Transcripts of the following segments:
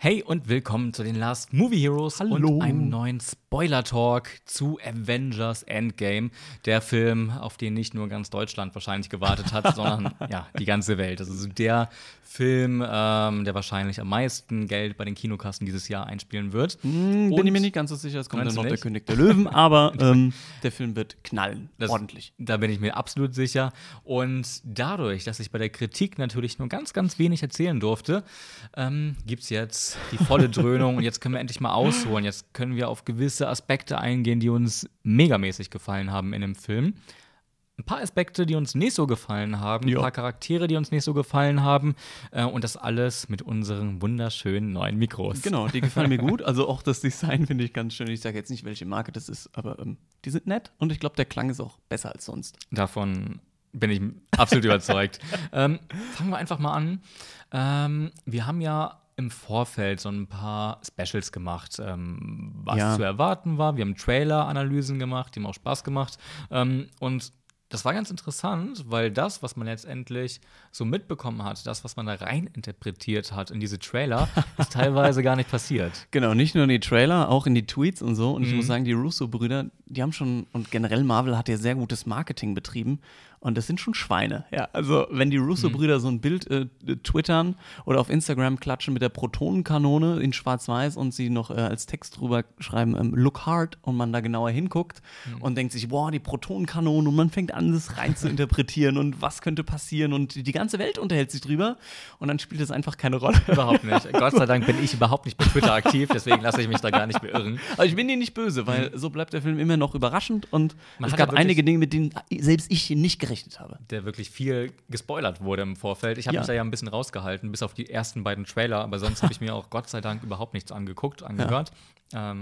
Hey und willkommen zu den Last Movie Heroes. Hallo. Und einem neuen Spoiler-Talk zu Avengers Endgame. Der Film, auf den nicht nur ganz Deutschland wahrscheinlich gewartet hat, sondern ja, die ganze Welt. Das ist der Film, der wahrscheinlich am meisten Geld bei den Kinokassen dieses Jahr einspielen wird. Bin ich mir nicht ganz so sicher, es kommt dann noch der König der Löwen, aber der Film wird knallen, ordentlich. Da bin ich mir absolut sicher. Und dadurch, dass ich bei der Kritik natürlich nur ganz, ganz wenig erzählen durfte, gibt es jetzt die volle Dröhnung und jetzt können wir endlich mal ausholen. Jetzt können wir auf gewisse Aspekte eingehen, die uns megamäßig gefallen haben in dem Film. Ein paar Aspekte, die uns nicht so gefallen haben, ein paar Charaktere, die uns nicht so gefallen haben und das alles mit unseren wunderschönen neuen Mikros. Genau, die gefallen mir gut. Also auch das Design finde ich ganz schön. Ich sage jetzt nicht, welche Marke das ist, aber die sind nett und ich glaube, der Klang ist auch besser als sonst. Davon bin ich absolut überzeugt. Fangen wir einfach mal an. Wir haben ja im Vorfeld so ein paar Specials gemacht, was zu erwarten war. Wir haben Trailer-Analysen gemacht, die haben auch Spaß gemacht. Und das war ganz interessant, weil das, was man letztendlich so mitbekommen hat, das, was man da rein interpretiert hat in diese Trailer, ist teilweise gar nicht passiert. Genau, nicht nur in die Trailer, auch in die Tweets und so. Und ich muss sagen, die Russo-Brüder, die haben schon, und generell Marvel hat ja sehr gutes Marketing betrieben. Und das sind schon Schweine. Ja, also wenn die Russo-Brüder so ein Bild twittern oder auf Instagram klatschen mit der Protonenkanone in schwarz-weiß und sie noch als Text drüber schreiben, look hard, und man da genauer hinguckt und denkt sich, boah, die Protonenkanone, und man fängt an, das rein zu interpretieren und was könnte passieren und die ganze Welt unterhält sich drüber und dann spielt das einfach keine Rolle. Überhaupt nicht. Gott sei Dank bin ich überhaupt nicht bei Twitter aktiv, deswegen lasse ich mich da gar nicht beirren. Aber ich bin dir nicht böse, weil so bleibt der Film immer noch überraschend und es gab einige Dinge, mit denen selbst ich nicht habe. Der wirklich viel gespoilert wurde im Vorfeld. Ich habe mich da ja ein bisschen rausgehalten, bis auf die ersten beiden Trailer, aber sonst habe ich mir auch Gott sei Dank überhaupt nichts angehört. Ja.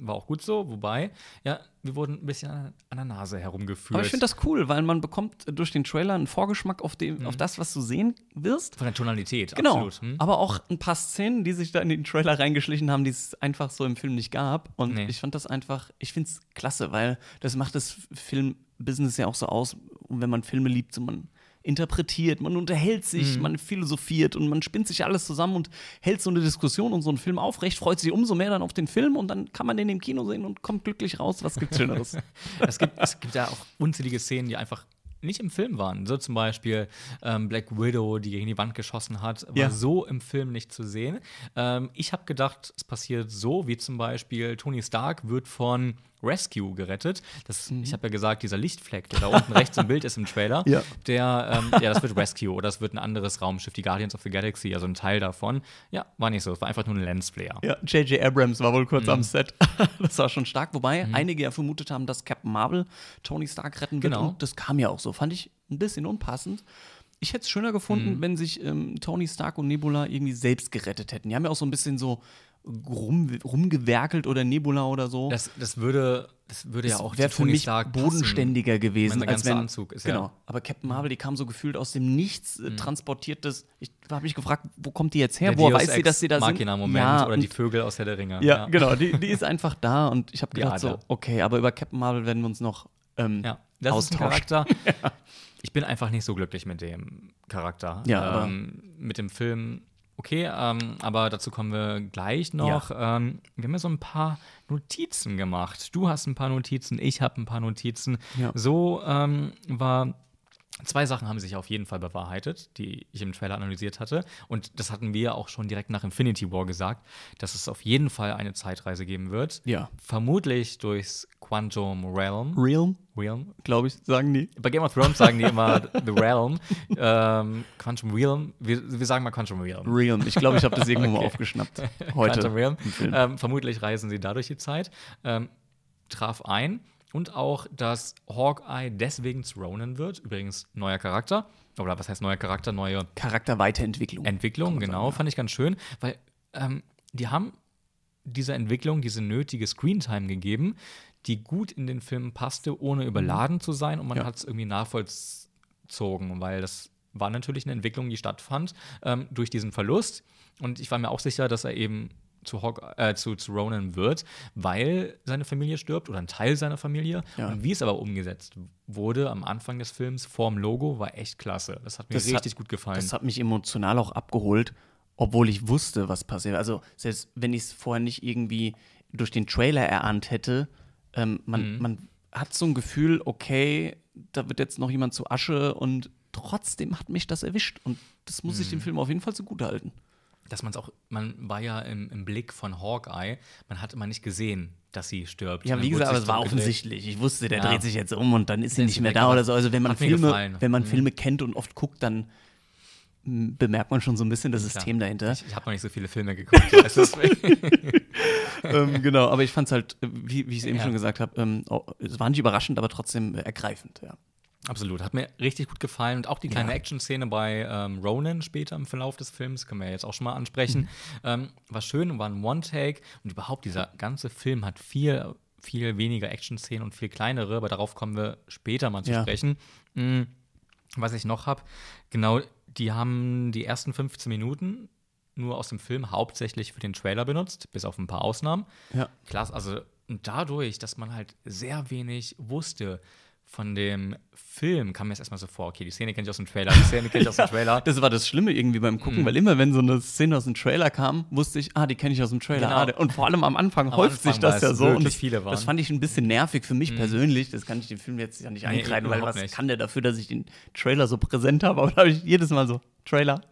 War auch gut so, wobei, ja, wir wurden ein bisschen an der Nase herumgeführt. Aber ich finde das cool, weil man bekommt durch den Trailer einen Vorgeschmack auf das, was du sehen wirst. Von der Tonalität, genau. Absolut. Aber auch ein paar Szenen, die sich da in den Trailer reingeschlichen haben, die es einfach so im Film nicht gab. Und ich fand das einfach, ich finde es klasse, weil das macht das Filmbusiness ja auch so aus. Und wenn man Filme liebt, so man interpretiert, man unterhält sich, man philosophiert und man spinnt sich alles zusammen und hält so eine Diskussion und so einen Film aufrecht, freut sich umso mehr dann auf den Film und dann kann man den im Kino sehen und kommt glücklich raus, was gibt's Schöneres. Es gibt ja auch unzählige Szenen, die einfach nicht im Film waren. So zum Beispiel Black Widow, die gegen die Wand geschossen hat, war so im Film nicht zu sehen. Ich habe gedacht, es passiert so, wie zum Beispiel Tony Stark wird von Rescue gerettet. Das, ich habe ja gesagt, dieser Lichtfleck, der da unten rechts im Bild ist im Trailer, das wird Rescue oder das wird ein anderes Raumschiff, die Guardians of the Galaxy, also ein Teil davon. Ja, war nicht so, es war einfach nur ein Lensflare. Ja, J.J. Abrams war wohl kurz am Set. Das war schon stark, wobei einige ja vermutet haben, dass Captain Marvel Tony Stark retten wird. Genau. Und das kam ja auch so, fand ich ein bisschen unpassend. Ich hätte es schöner gefunden, wenn sich Tony Stark und Nebula irgendwie selbst gerettet hätten. Die haben ja auch so ein bisschen so rumgewerkelt oder Nebula oder so. Das würde ja auch zu Tony Stark bodenständiger passen gewesen. Mein ganzer Anzug ist genau. Aber Captain Marvel, die kam so gefühlt aus dem Nichts transportiertes. Ich habe mich gefragt, wo kommt die jetzt her? Woher weiß sie, dass sie da sind? Oder die Vögel aus Herr der Ringe. Ja, genau. Die ist einfach da und ich habe gedacht so, okay, aber über Captain Marvel werden wir uns noch das austauschen. Ist ein Charakter. Ich bin einfach nicht so glücklich mit dem Charakter. Ja, mit dem Film. Okay, aber dazu kommen wir gleich noch. Ja. Wir haben ja so ein paar Notizen gemacht. Du hast ein paar Notizen, ich habe ein paar Notizen. Ja. So zwei Sachen haben sich auf jeden Fall bewahrheitet, die ich im Trailer analysiert hatte. Und das hatten wir auch schon direkt nach Infinity War gesagt, dass es auf jeden Fall eine Zeitreise geben wird. Ja. Vermutlich durchs Quantum Realm. Realm, glaube ich, sagen die. Bei Game of Thrones sagen die immer The Realm. Quantum Realm. Wir sagen mal Quantum Realm. Ich glaube, ich habe das irgendwo mal aufgeschnappt. Heute. Quantum Realm. Vermutlich reisen sie dadurch die Zeit. Traf ein. Und auch, dass Hawkeye deswegen zu Ronin wird. Übrigens, neuer Charakter. Oder was heißt neuer Charakter? Neue Charakterweiterentwicklung. Genau. Fand ich ganz schön. Weil die haben dieser Entwicklung diese nötige Screentime gegeben, die gut in den Film passte, ohne überladen zu sein. Und man hat es irgendwie nachvollzogen. Weil das war natürlich eine Entwicklung, die stattfand durch diesen Verlust. Und ich war mir auch sicher, dass er eben zu Ronin wird, weil seine Familie stirbt oder ein Teil seiner Familie. Ja. Und wie es aber umgesetzt wurde am Anfang des Films vorm Logo, war echt klasse. Das hat mir richtig gut gefallen. Das hat mich emotional auch abgeholt. obwohl ich wusste, was passiert. Also selbst wenn ich es vorher nicht irgendwie durch den Trailer erahnt hätte, man hat so ein Gefühl, okay, da wird jetzt noch jemand zu Asche und trotzdem hat mich das erwischt. Und das muss ich dem Film auf jeden Fall zugutehalten. Dass man es auch, man war ja im Blick von Hawkeye, man hat immer nicht gesehen, dass sie stirbt. Ja, wie gesagt, aber es war offensichtlich. Ich wusste, der dreht sich jetzt um und dann ist sie nicht mehr da oder so. Also wenn man Filme kennt und oft guckt, dann bemerkt man schon so ein bisschen das System dahinter. Ich habe noch nicht so viele Filme geguckt. Genau, aber ich fand es halt, wie ich es eben schon gesagt habe, es war nicht überraschend, aber trotzdem ergreifend, ja. Absolut, hat mir richtig gut gefallen. Und auch die kleine Action-Szene bei Ronin später im Verlauf des Films, können wir ja jetzt auch schon mal ansprechen, war schön und war ein One-Take. Und überhaupt, dieser ganze Film hat viel, viel weniger Action-Szenen und viel kleinere, aber darauf kommen wir später mal zu sprechen. Was ich noch habe, genau, die haben die ersten 15 Minuten nur aus dem Film hauptsächlich für den Trailer benutzt, bis auf ein paar Ausnahmen. Ja. Klasse, also dadurch, dass man halt sehr wenig wusste von dem Film, kam mir das erstmal so vor, okay, die Szene kenne ich aus dem Trailer, Das war das Schlimme irgendwie beim Gucken, weil immer, wenn so eine Szene aus dem Trailer kam, wusste ich, die kenne ich aus dem Trailer. Genau. Und vor allem am Anfang häuft sich das ja so. Und das fand ich ein bisschen nervig für mich persönlich. Das kann ich den Film jetzt ja nicht ankreiden, weil was kann der dafür, dass ich den Trailer so präsent habe? Aber da habe ich jedes Mal so, Trailer.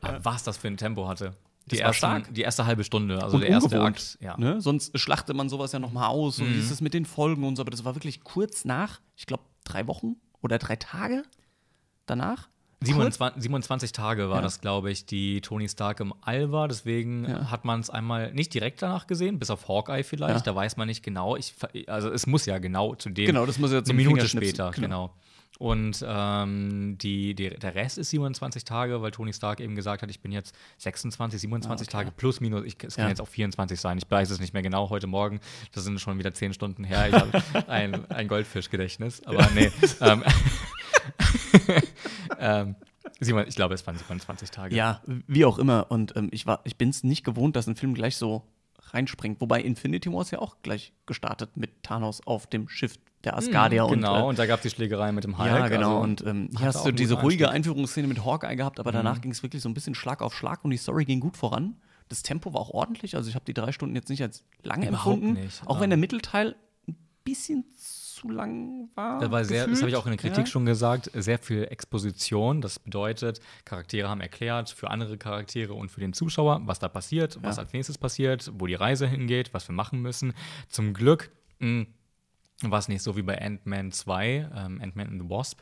Aber was das für ein Tempo hatte. Die erste halbe Stunde, also und der erste Akt. Ja. Ne? Sonst schlachtet man sowas ja nochmal aus und wie ist es mit den Folgen und so. Aber das war wirklich kurz nach, ich glaube, 3 Wochen oder 3 Tage danach. 27 Tage war das, glaube ich, die Tony Stark im All war. Deswegen hat man es einmal nicht direkt danach gesehen, bis auf Hawkeye vielleicht. Ja. Da weiß man nicht genau. Also es muss ja genau zu dem. Genau, das muss ja eine Minute später. Genau. Und der Rest ist 27 Tage, weil Tony Stark eben gesagt hat, ich bin jetzt 26, 27 Tage plus minus. Es kann jetzt auch 24 sein. Ich weiß es nicht mehr genau heute Morgen. Das sind schon wieder 10 Stunden her. Ich habe ein Goldfischgedächtnis. Aber nee. Ich glaube, es waren 27 Tage. Ja, wie auch immer. Und ich bin es nicht gewohnt, dass ein Film gleich so reinspringt. Wobei Infinity War ist ja auch gleich gestartet mit Thanos auf dem Schiff der Asgardier. Genau, und da gab es die Schlägerei mit dem Hulk. Ja, genau. Also, und hier hast du diese ruhige Einführungsszene mit Hawkeye gehabt, aber danach ging es wirklich so ein bisschen Schlag auf Schlag und die Story ging gut voran. Das Tempo war auch ordentlich. Also ich habe die 3 Stunden jetzt nicht als lang empfunden. Nicht, auch wenn der Mittelteil ein bisschen zu lang war. Das habe ich auch in der Kritik schon gesagt, sehr viel Exposition. Das bedeutet, Charaktere haben erklärt für andere Charaktere und für den Zuschauer, was da passiert, was als nächstes passiert, wo die Reise hingeht, was wir machen müssen. Zum Glück war es nicht so wie bei Ant-Man 2, Ant-Man and the Wasp,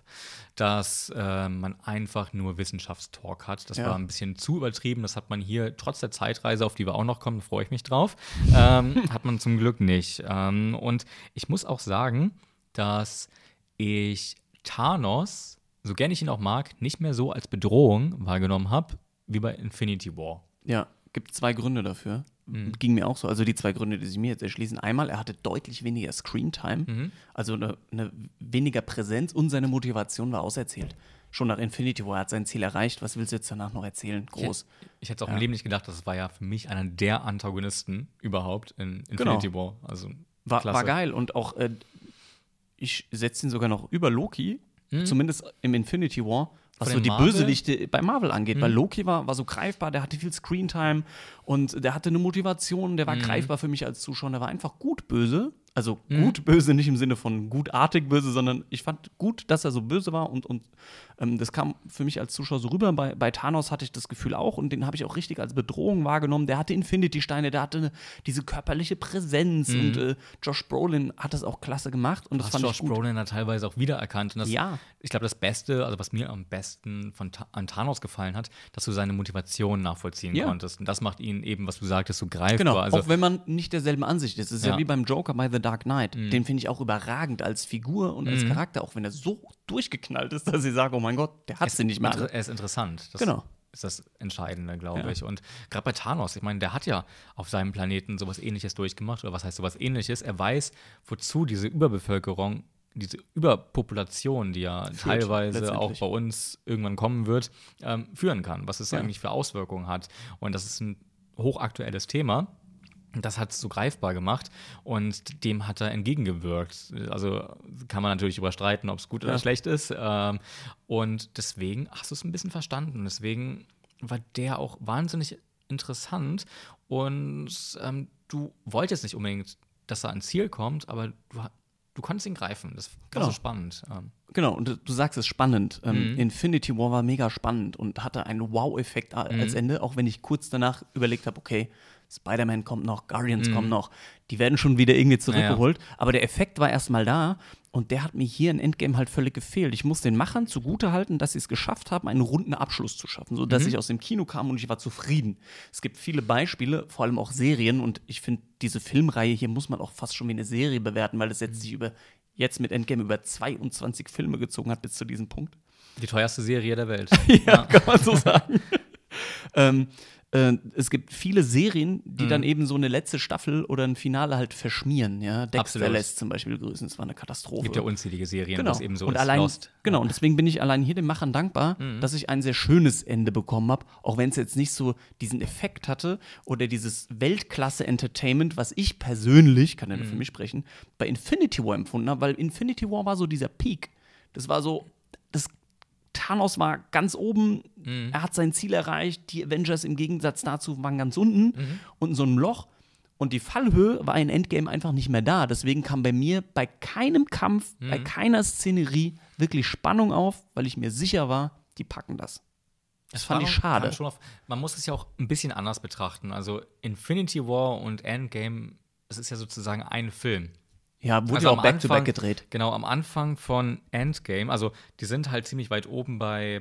dass man einfach nur Wissenschaftstalk hat. Das war ein bisschen zu übertrieben. Das hat man hier, trotz der Zeitreise, auf die wir auch noch kommen, freue ich mich drauf, hat man zum Glück nicht. Und ich muss auch sagen, dass ich Thanos, so gern ich ihn auch mag, nicht mehr so als Bedrohung wahrgenommen habe, wie bei Infinity War. Ja, gibt 2 Gründe dafür. Ging mir auch so. Also die 2 Gründe, die sich mir jetzt erschließen. Einmal, er hatte deutlich weniger Screentime, also eine weniger Präsenz und seine Motivation war auserzählt. Schon nach Infinity War hat sein Ziel erreicht. Was willst du jetzt danach noch erzählen? Groß. Ich hätte es auch im Leben nicht gedacht, das war ja für mich einer der Antagonisten überhaupt in Infinity War. Also war geil. Und auch, ich setze ihn sogar noch über Loki, zumindest im Infinity War, was so die Bösewichte bei Marvel angeht, weil Loki war so greifbar, der hatte viel Screentime und der hatte eine Motivation, der war greifbar für mich als Zuschauer, der war einfach gut böse, also gut böse, nicht im Sinne von gutartig böse, sondern ich fand gut, dass er so böse war und das kam für mich als Zuschauer so rüber. Bei Thanos hatte ich das Gefühl auch und den habe ich auch richtig als Bedrohung wahrgenommen, der hatte Infinity-Steine, der hatte diese körperliche Präsenz und Josh Brolin hat das auch klasse gemacht und das fand ich gut. Josh Brolin hat teilweise auch wiedererkannt und das, ich glaube, das Beste, also was mir am besten an Thanos gefallen hat, dass du seine Motivation nachvollziehen konntest. Und das macht ihn eben, was du sagtest, so greifbar. Genau, also, auch wenn man nicht derselben Ansicht ist. Es ist ja wie beim Joker bei The Dark Knight. Den finde ich auch überragend als Figur und als Charakter, auch wenn er so durchgeknallt ist, dass ich sage, oh mein Gott, der hat sie nicht mehr. Er ist interessant. Das ist das Entscheidende, glaube ich. Und gerade bei Thanos, ich meine, der hat ja auf seinem Planeten sowas Ähnliches durchgemacht. Oder was heißt sowas Ähnliches? Er weiß, wozu diese Überbevölkerung, diese Überpopulation, die ja teilweise auch bei uns irgendwann kommen wird, führen kann, was es eigentlich für Auswirkungen hat. Und das ist ein hochaktuelles Thema. Das hat es so greifbar gemacht und dem hat er entgegengewirkt. Also kann man natürlich überstreiten, ob es gut oder schlecht ist. Und deswegen hast du es ein bisschen verstanden. Deswegen war der auch wahnsinnig interessant und du wolltest nicht unbedingt, dass er ans Ziel kommt, aber du konntest ihn greifen. Das war so spannend. Genau, und du sagst es spannend. Infinity War war mega spannend und hatte einen Wow-Effekt als Ende, auch wenn ich kurz danach überlegt habe, okay, Spider-Man kommt noch, Guardians kommen noch, die werden schon wieder irgendwie zurückgeholt. Ja. Aber der Effekt war erstmal da und der hat mir hier in Endgame halt völlig gefehlt. Ich muss den Machern zugutehalten, dass sie es geschafft haben, einen runden Abschluss zu schaffen, sodass ich aus dem Kino kam und ich war zufrieden. Es gibt viele Beispiele, vor allem auch Serien, und ich finde, diese Filmreihe hier muss man auch fast schon wie eine Serie bewerten, weil es jetzt mit Endgame über 22 Filme gezogen hat bis zu diesem Punkt. Die teuerste Serie der Welt. Ja, kann man so sagen. Es gibt viele Serien, die dann eben so eine letzte Staffel oder ein Finale halt verschmieren. Ja? Dexter lässt zum Beispiel grüßen, das war eine Katastrophe. Es gibt ja unzählige Serien, was eben so und ist. Genau, und deswegen bin ich allein hier den Machern dankbar, dass ich ein sehr schönes Ende bekommen habe, auch wenn es jetzt nicht so diesen Effekt hatte oder dieses Weltklasse-Entertainment, was ich persönlich, kann ja nur für mich sprechen, bei Infinity War empfunden habe, weil Infinity War war so dieser Peak. Das war so, Thanos war ganz oben, er hat sein Ziel erreicht, die Avengers im Gegensatz dazu waren ganz unten und in so einem Loch. Und die Fallhöhe war in Endgame einfach nicht mehr da. Deswegen kam bei mir bei keinem Kampf, bei keiner Szenerie wirklich Spannung auf, weil ich mir sicher war, die packen das. Das fand ich schade. Man muss es ja auch ein bisschen anders betrachten. Also Infinity War und Endgame, das ist ja sozusagen ein Film. Ja, wurde also auch back-to-back gedreht. Genau, am Anfang von Endgame, also die sind halt ziemlich weit oben bei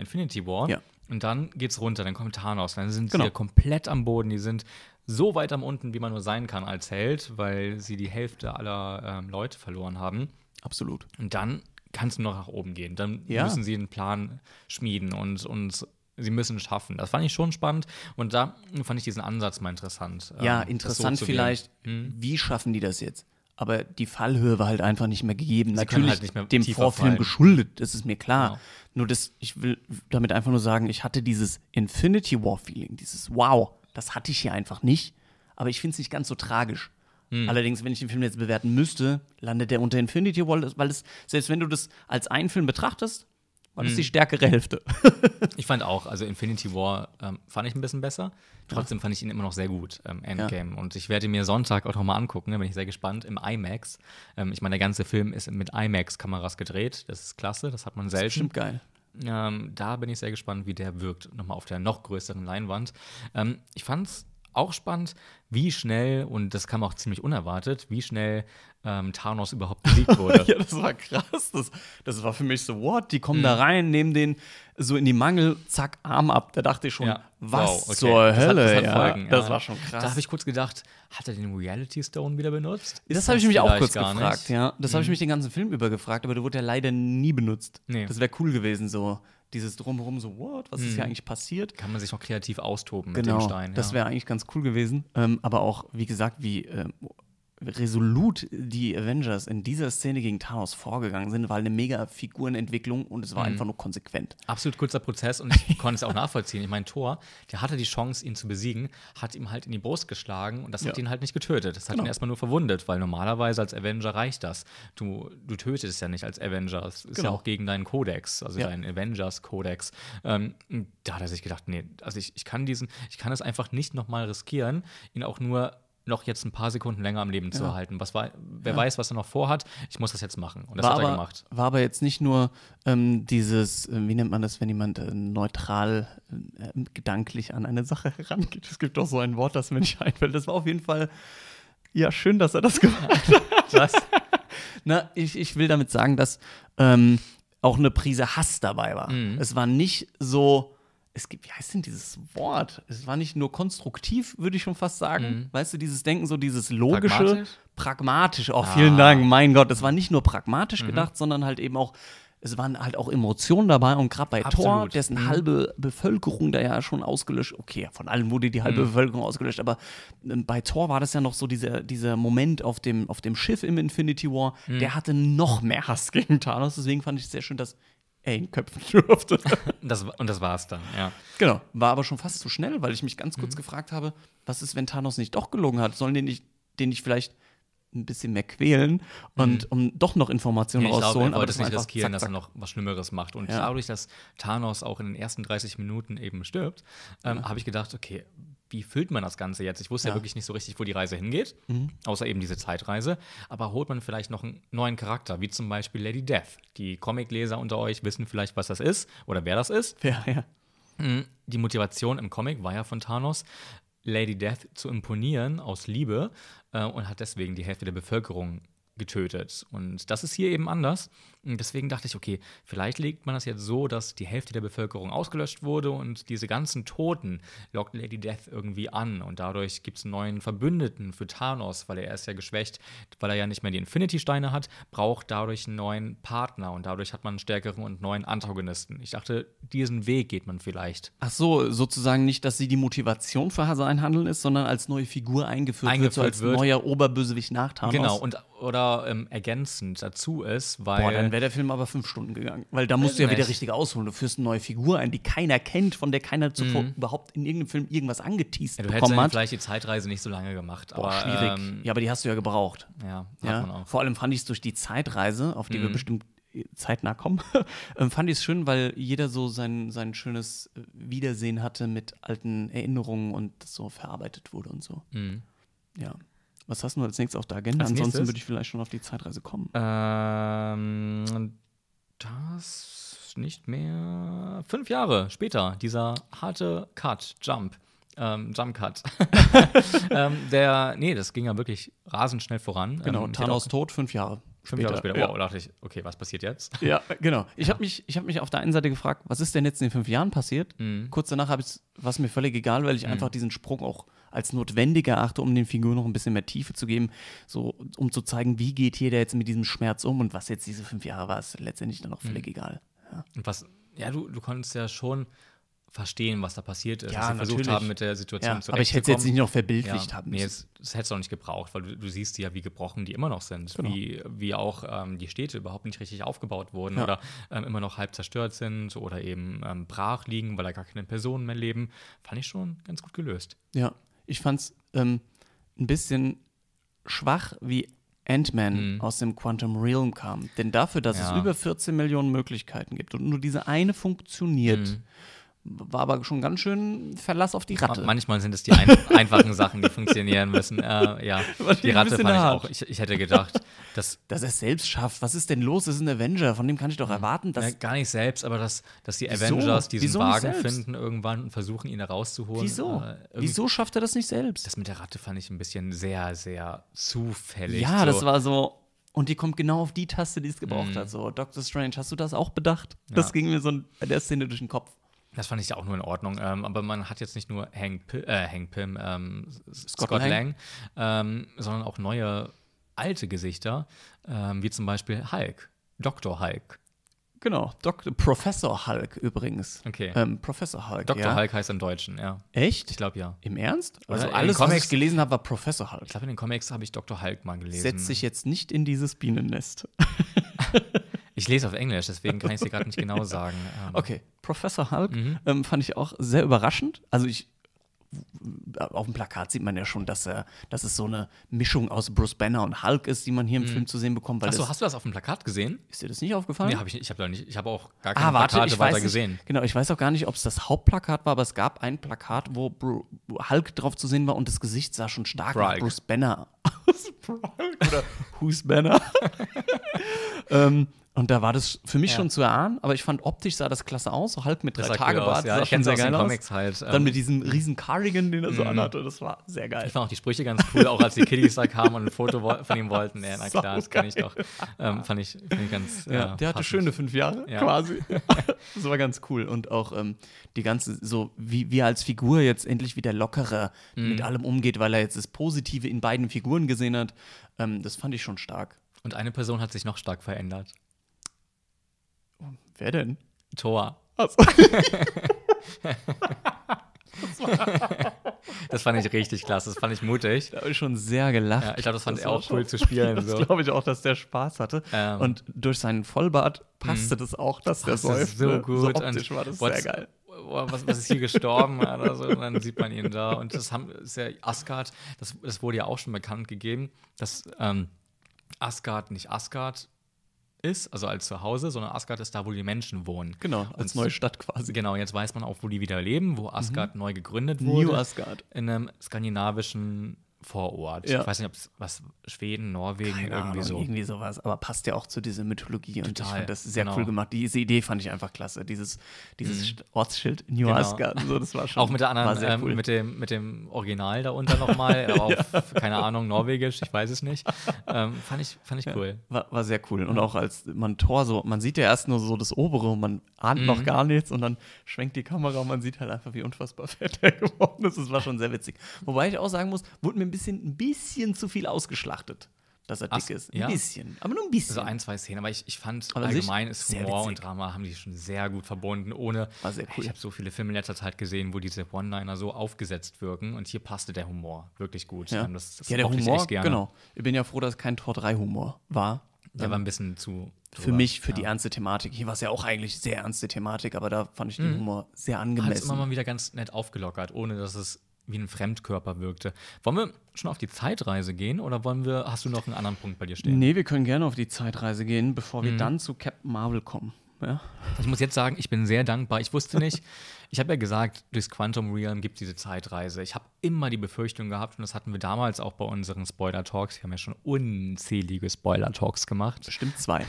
Infinity War. Ja. Und dann geht's runter, dann kommt Thanos, dann sind sie komplett am Boden. Die sind so weit am unten, wie man nur sein kann als Held, weil sie die Hälfte aller Leute verloren haben. Absolut. Und dann kannst du noch nach oben gehen. Dann müssen sie einen Plan schmieden und sie müssen es schaffen. Das fand ich schon spannend. Und da fand ich diesen Ansatz mal interessant. Ja, interessant so vielleicht, wie schaffen die das jetzt? Aber die Fallhöhe war halt einfach nicht mehr gegeben. Natürlich halt nicht mehr dem Vorfilm geschuldet, das ist mir klar. Genau. Nur ich will damit einfach nur sagen, ich hatte dieses Infinity War-Feeling, dieses Wow, das hatte ich hier einfach nicht. Aber ich finde es nicht ganz so tragisch. Allerdings, wenn ich den Film jetzt bewerten müsste, landet der unter Infinity War, weil es, selbst wenn du das als einen Film betrachtest, war das die stärkere Hälfte. Ich fand auch, also Infinity War fand ich ein bisschen besser. Trotzdem fand ich ihn immer noch sehr gut, Endgame. Ja. Und ich werde mir Sonntag auch noch mal angucken, da bin ich sehr gespannt, im IMAX. Ich meine, der ganze Film ist mit IMAX-Kameras gedreht. Das ist klasse, das hat man selten. Das ist bestimmt geil. Da bin ich sehr gespannt, wie der wirkt, noch mal auf der noch größeren Leinwand. Ich fand's auch spannend, wie schnell, und das kam auch ziemlich unerwartet, wie schnell Thanos überhaupt besiegt wurde. Ja, das war krass. Das war für mich so, what? Die kommen da rein, nehmen den so in die Mangel, zack, Arm ab. Da dachte ich schon, was zur Hölle? Das hat Folgen, das war schon krass. Da habe ich kurz gedacht, hat er den Reality Stone wieder benutzt? Das habe ich mich auch kurz gefragt, ja. Das habe ich mich den ganzen Film über gefragt, aber der wurde ja leider nie benutzt. Nee. Das wäre cool gewesen, so. Dieses Drumherum, so, what, was ist hier eigentlich passiert? Kann man sich noch kreativ austoben mit dem Stein. Ja. Das wäre eigentlich ganz cool gewesen. Aber auch, wie gesagt, wie resolut die Avengers in dieser Szene gegen Thanos vorgegangen sind, war eine mega Figurenentwicklung und es war einfach nur konsequent. Absolut kurzer Prozess und ich konnte es auch nachvollziehen. Ich meine, Thor, der hatte die Chance, ihn zu besiegen, hat ihm halt in die Brust geschlagen und das hat ihn halt nicht getötet. Das hat ihn erstmal nur verwundet, weil normalerweise als Avenger reicht das. Du tötest ja nicht als Avenger. Das ist ja auch gegen deinen Kodex, also deinen Avengers-Kodex. Da hat er sich gedacht, nee, also ich kann das einfach nicht nochmal riskieren, ihn auch nur noch jetzt ein paar Sekunden länger am Leben zu halten. Wer weiß, was er noch vorhat, ich muss das jetzt machen. Und das hat er gemacht. War aber jetzt nicht nur dieses, wie nennt man das, wenn jemand neutral gedanklich an eine Sache herangeht. Es gibt auch so ein Wort, das mir nicht einfällt. Das war auf jeden Fall, ja, schön, dass er das gemacht hat. Was? Na, ich will damit sagen, dass auch eine Prise Hass dabei war. Es war nicht so, wie heißt denn dieses Wort? Es war nicht nur konstruktiv, würde ich schon fast sagen. Weißt du, dieses Denken, so dieses logische, pragmatisch. Oh, vielen Dank, mein Gott. Es war nicht nur pragmatisch gedacht, sondern halt eben auch, es waren halt auch Emotionen dabei. Und gerade bei Thor, dessen halbe Bevölkerung da ja schon ausgelöscht. Okay, von allen wurde die halbe Bevölkerung ausgelöscht. Aber bei Thor war das ja noch so dieser Moment auf dem Schiff im Infinity War. Der hatte noch mehr Hass gegen Thanos. Deswegen fand ich es sehr schön, dass ihn köpfen durfte. Und das war's dann, ja. Genau. War aber schon fast zu schnell, weil ich mich ganz kurz gefragt habe, was ist, wenn Thanos nicht doch gelogen hat? Sollen den nicht vielleicht ein bisschen mehr quälen und um doch noch Informationen rauszuholen. Aber das nicht riskieren, zack, zack, dass er noch was Schlimmeres macht. Und dadurch, dass Thanos auch in den ersten 30 Minuten eben stirbt, habe ich gedacht, okay, wie füllt man das Ganze jetzt? Ich wusste ja wirklich nicht so richtig, wo die Reise hingeht, außer eben diese Zeitreise. Aber holt man vielleicht noch einen neuen Charakter, wie zum Beispiel Lady Death. Die Comicleser unter euch wissen vielleicht, was das ist oder wer das ist. Ja. Die Motivation im Comic war ja von Thanos, Lady Death zu imponieren aus Liebe und hat deswegen die Hälfte der Bevölkerung getötet. Und das ist hier eben anders. Und deswegen dachte ich, okay, vielleicht legt man das jetzt so, dass die Hälfte der Bevölkerung ausgelöscht wurde und diese ganzen Toten lockt Lady Death irgendwie an. Und dadurch gibt es einen neuen Verbündeten für Thanos, weil er ist ja geschwächt, weil er ja nicht mehr die Infinity-Steine hat, braucht dadurch einen neuen Partner. Und dadurch hat man einen stärkeren und neuen Antagonisten. Ich dachte, diesen Weg geht man vielleicht. Ach so, sozusagen nicht, dass sie die Motivation für sein Handeln ist, sondern als neue Figur eingeführt wird, so als neuer Oberbösewicht nach Thanos. Genau, oder ergänzend dazu ist, weil boah, dann wäre der Film aber 5 Stunden gegangen. Weil da musst du ja wieder richtig ausholen. Du führst eine neue Figur ein, die keiner kennt, von der keiner zuvor überhaupt in irgendeinem Film irgendwas angeteased bekommen hat. Du hättest ja vielleicht die Zeitreise nicht so lange gemacht. Boah, aber, schwierig. Ja, aber die hast du ja gebraucht. Ja, man auch. Vor allem fand ich es durch die Zeitreise, auf die wir bestimmt zeitnah kommen, fand ich es schön, weil jeder so sein schönes Wiedersehen hatte mit alten Erinnerungen und das so verarbeitet wurde und so. Ja. Was hast du als nächstes auf der Agenda? Ansonsten würde ich vielleicht schon auf die Zeitreise kommen. Das nicht mehr. 5 Jahre später, dieser harte Cut, Jump Cut. Das ging ja wirklich rasend schnell voran. Genau, Thanos Tod, 5 Jahre. 5 Jahre später, wow, dachte ich, okay, was passiert jetzt? Ja, genau. Ich hab mich auf der einen Seite gefragt, was ist denn jetzt in den 5 Jahren passiert? Kurz danach war es mir völlig egal, weil ich einfach diesen Sprung auch als notwendig erachte, um den Figuren noch ein bisschen mehr Tiefe zu geben, so um zu zeigen, wie geht jeder jetzt mit diesem Schmerz um und was jetzt diese 5 Jahre war, ist letztendlich dann auch völlig egal. Ja. Und du konntest ja schon verstehen, was da passiert ist, was sie versucht haben, mit der Situation zurechtzukommen. Aber ich hätte es jetzt nicht noch verbildlicht haben müssen. Nee, das hättest du auch nicht gebraucht, weil du siehst ja, wie gebrochen die immer noch sind, genau. wie auch die Städte überhaupt nicht richtig aufgebaut wurden oder immer noch halb zerstört sind oder eben brach liegen, weil da gar keine Personen mehr leben. Fand ich schon ganz gut gelöst. Ja, ich fand es ein bisschen schwach, wie Ant-Man aus dem Quantum Realm kam. Denn dafür, dass es über 14 Millionen Möglichkeiten gibt und nur diese eine funktioniert, war aber schon ganz schön Verlass auf die Ratte. Manchmal sind es die einfachen Sachen, die funktionieren müssen. Die Ratte fand ich auch. Ich hätte gedacht, dass er es selbst schafft. Was ist denn los? Das ist ein Avenger. Von dem kann ich doch erwarten, dass gar nicht selbst, aber dass die Avengers diesen Wagen finden irgendwann und versuchen, ihn da rauszuholen. Wieso schafft er das nicht selbst? Das mit der Ratte fand ich ein bisschen sehr, sehr zufällig. Ja, das war so. Und die kommt genau auf die Taste, die es gebraucht hat. So, Doctor Strange, hast du das auch bedacht? Ja. Das ging mir so bei der Szene durch den Kopf. Das fand ich ja auch nur in Ordnung. Aber man hat jetzt nicht nur Scott Lang. Sondern auch neue, alte Gesichter, wie zum Beispiel Hulk, Dr. Hulk. Genau, Professor Hulk übrigens. Okay. Professor Hulk, Dr. Hulk heißt im Deutschen, ja. Echt? Ich glaube, ja. Im Ernst? Also alles, was ich gelesen habe, war Professor Hulk. Ich glaube, in den Comics habe ich Dr. Hulk mal gelesen. Setz dich jetzt nicht in dieses Bienennest. Ich lese auf Englisch, deswegen kann ich es dir gerade nicht genau sagen. Okay, Professor Hulk fand ich auch sehr überraschend. Also auf dem Plakat sieht man ja schon, dass es so eine Mischung aus Bruce Banner und Hulk ist, die man hier im Film zu sehen bekommt. Achso, hast du das auf dem Plakat gesehen? Ist dir das nicht aufgefallen? Nee, habe ich nicht. Ich habe auch gar keine Plakate weiter gesehen. Genau, ich weiß auch gar nicht, ob es das Hauptplakat war, aber es gab ein Plakat, wo Hulk drauf zu sehen war und das Gesicht sah schon stark nach Bruce Banner aus. Oder Who's Banner? Und da war das für mich schon zu erahnen, aber ich fand, optisch sah das klasse aus, so halb mit 3 Tage Bart, sah schon sehr geil aus. Halt. Dann mit diesem riesen Cardigan, den er so anhatte, das war sehr geil. Ich fand auch die Sprüche ganz cool, auch als die Kiddies da kamen und ein Foto von ihm wollten. Ja, na klar, das kann ich doch. Fand ich ganz der hatte schöne 5 Jahre, quasi. Das war ganz cool. Und auch die ganze, so wie er als Figur jetzt endlich wieder lockerer mit allem umgeht, weil er jetzt das Positive in beiden Figuren gesehen hat, das fand ich schon stark. Und eine Person hat sich noch stark verändert. Wer denn? Thor. Also. Das fand ich richtig klasse, das fand ich mutig. Da habe ich schon sehr gelacht. Ja, ich glaube, das fand er auch cool zu spielen. Das glaube ich auch, dass der Spaß hatte. Und durch seinen Vollbart passte das auch, dass der so gut. So optisch war das sehr geil. oh, was ist hier gestorben? Oder so. Und dann sieht man ihn da. Und das ist ja Asgard, das wurde ja auch schon bekannt gegeben, dass Asgard nicht Asgard ist, also als Zuhause, sondern Asgard ist da, wo die Menschen wohnen. Genau, als neue Stadt quasi. Genau, jetzt weiß man auch, wo die wieder leben, wo Asgard neu gegründet wurde. New Asgard. In einem skandinavischen Vorort. Ja. Ich weiß nicht, ob es was Schweden, Norwegen, keine Ahnung, irgendwie so. Irgendwie sowas, aber passt ja auch zu dieser Mythologie. Total. Und ich fand das sehr cool gemacht. Diese Idee fand ich einfach klasse. Dieses Ortsschild New Asgard. So, das war schon auch mit der anderen, sehr cool. mit dem Original da unten nochmal, auf, keine Ahnung, Norwegisch, ich weiß es nicht. Fand ich cool. War sehr cool. Und auch als man Thor so, man sieht ja erst nur so das obere und man ahnt noch gar nichts und dann schwenkt die Kamera und man sieht halt einfach, wie unfassbar fett der geworden ist. Das war schon sehr witzig. Wobei ich auch sagen muss, wurde mir ein bisschen zu viel ausgeschlachtet, dass er dick ist. Ein bisschen, aber nur ein bisschen. So also ein, zwei Szenen, aber ich fand aber allgemein ist Humor und Drama haben die schon sehr gut verbunden, ohne, war sehr cool. Ich habe so viele Filme in letzter Zeit gesehen, wo diese One-Liner so aufgesetzt wirken und hier passte der Humor wirklich gut. Ja, das der Humor, ich echt gerne. Genau. Ich bin ja froh, dass kein Tor 3 Humor war. Der war ein bisschen zu drüber. Für mich, für die ernste Thematik. Hier war es ja auch eigentlich sehr ernste Thematik, aber da fand ich den Humor sehr angemessen. Hat es immer mal wieder ganz nett aufgelockert, ohne dass es wie ein Fremdkörper wirkte. Wollen wir schon auf die Zeitreise gehen oder hast du noch einen anderen Punkt bei dir stehen? Nee, wir können gerne auf die Zeitreise gehen, bevor wir dann zu Captain Marvel kommen. Ja? Ich muss jetzt sagen, ich bin sehr dankbar. Ich wusste nicht, ich habe ja gesagt, durchs Quantum Realm gibt es diese Zeitreise. Ich habe immer die Befürchtung gehabt, und das hatten wir damals auch bei unseren Spoiler-Talks. Wir haben ja schon unzählige Spoiler-Talks gemacht. Bestimmt 2.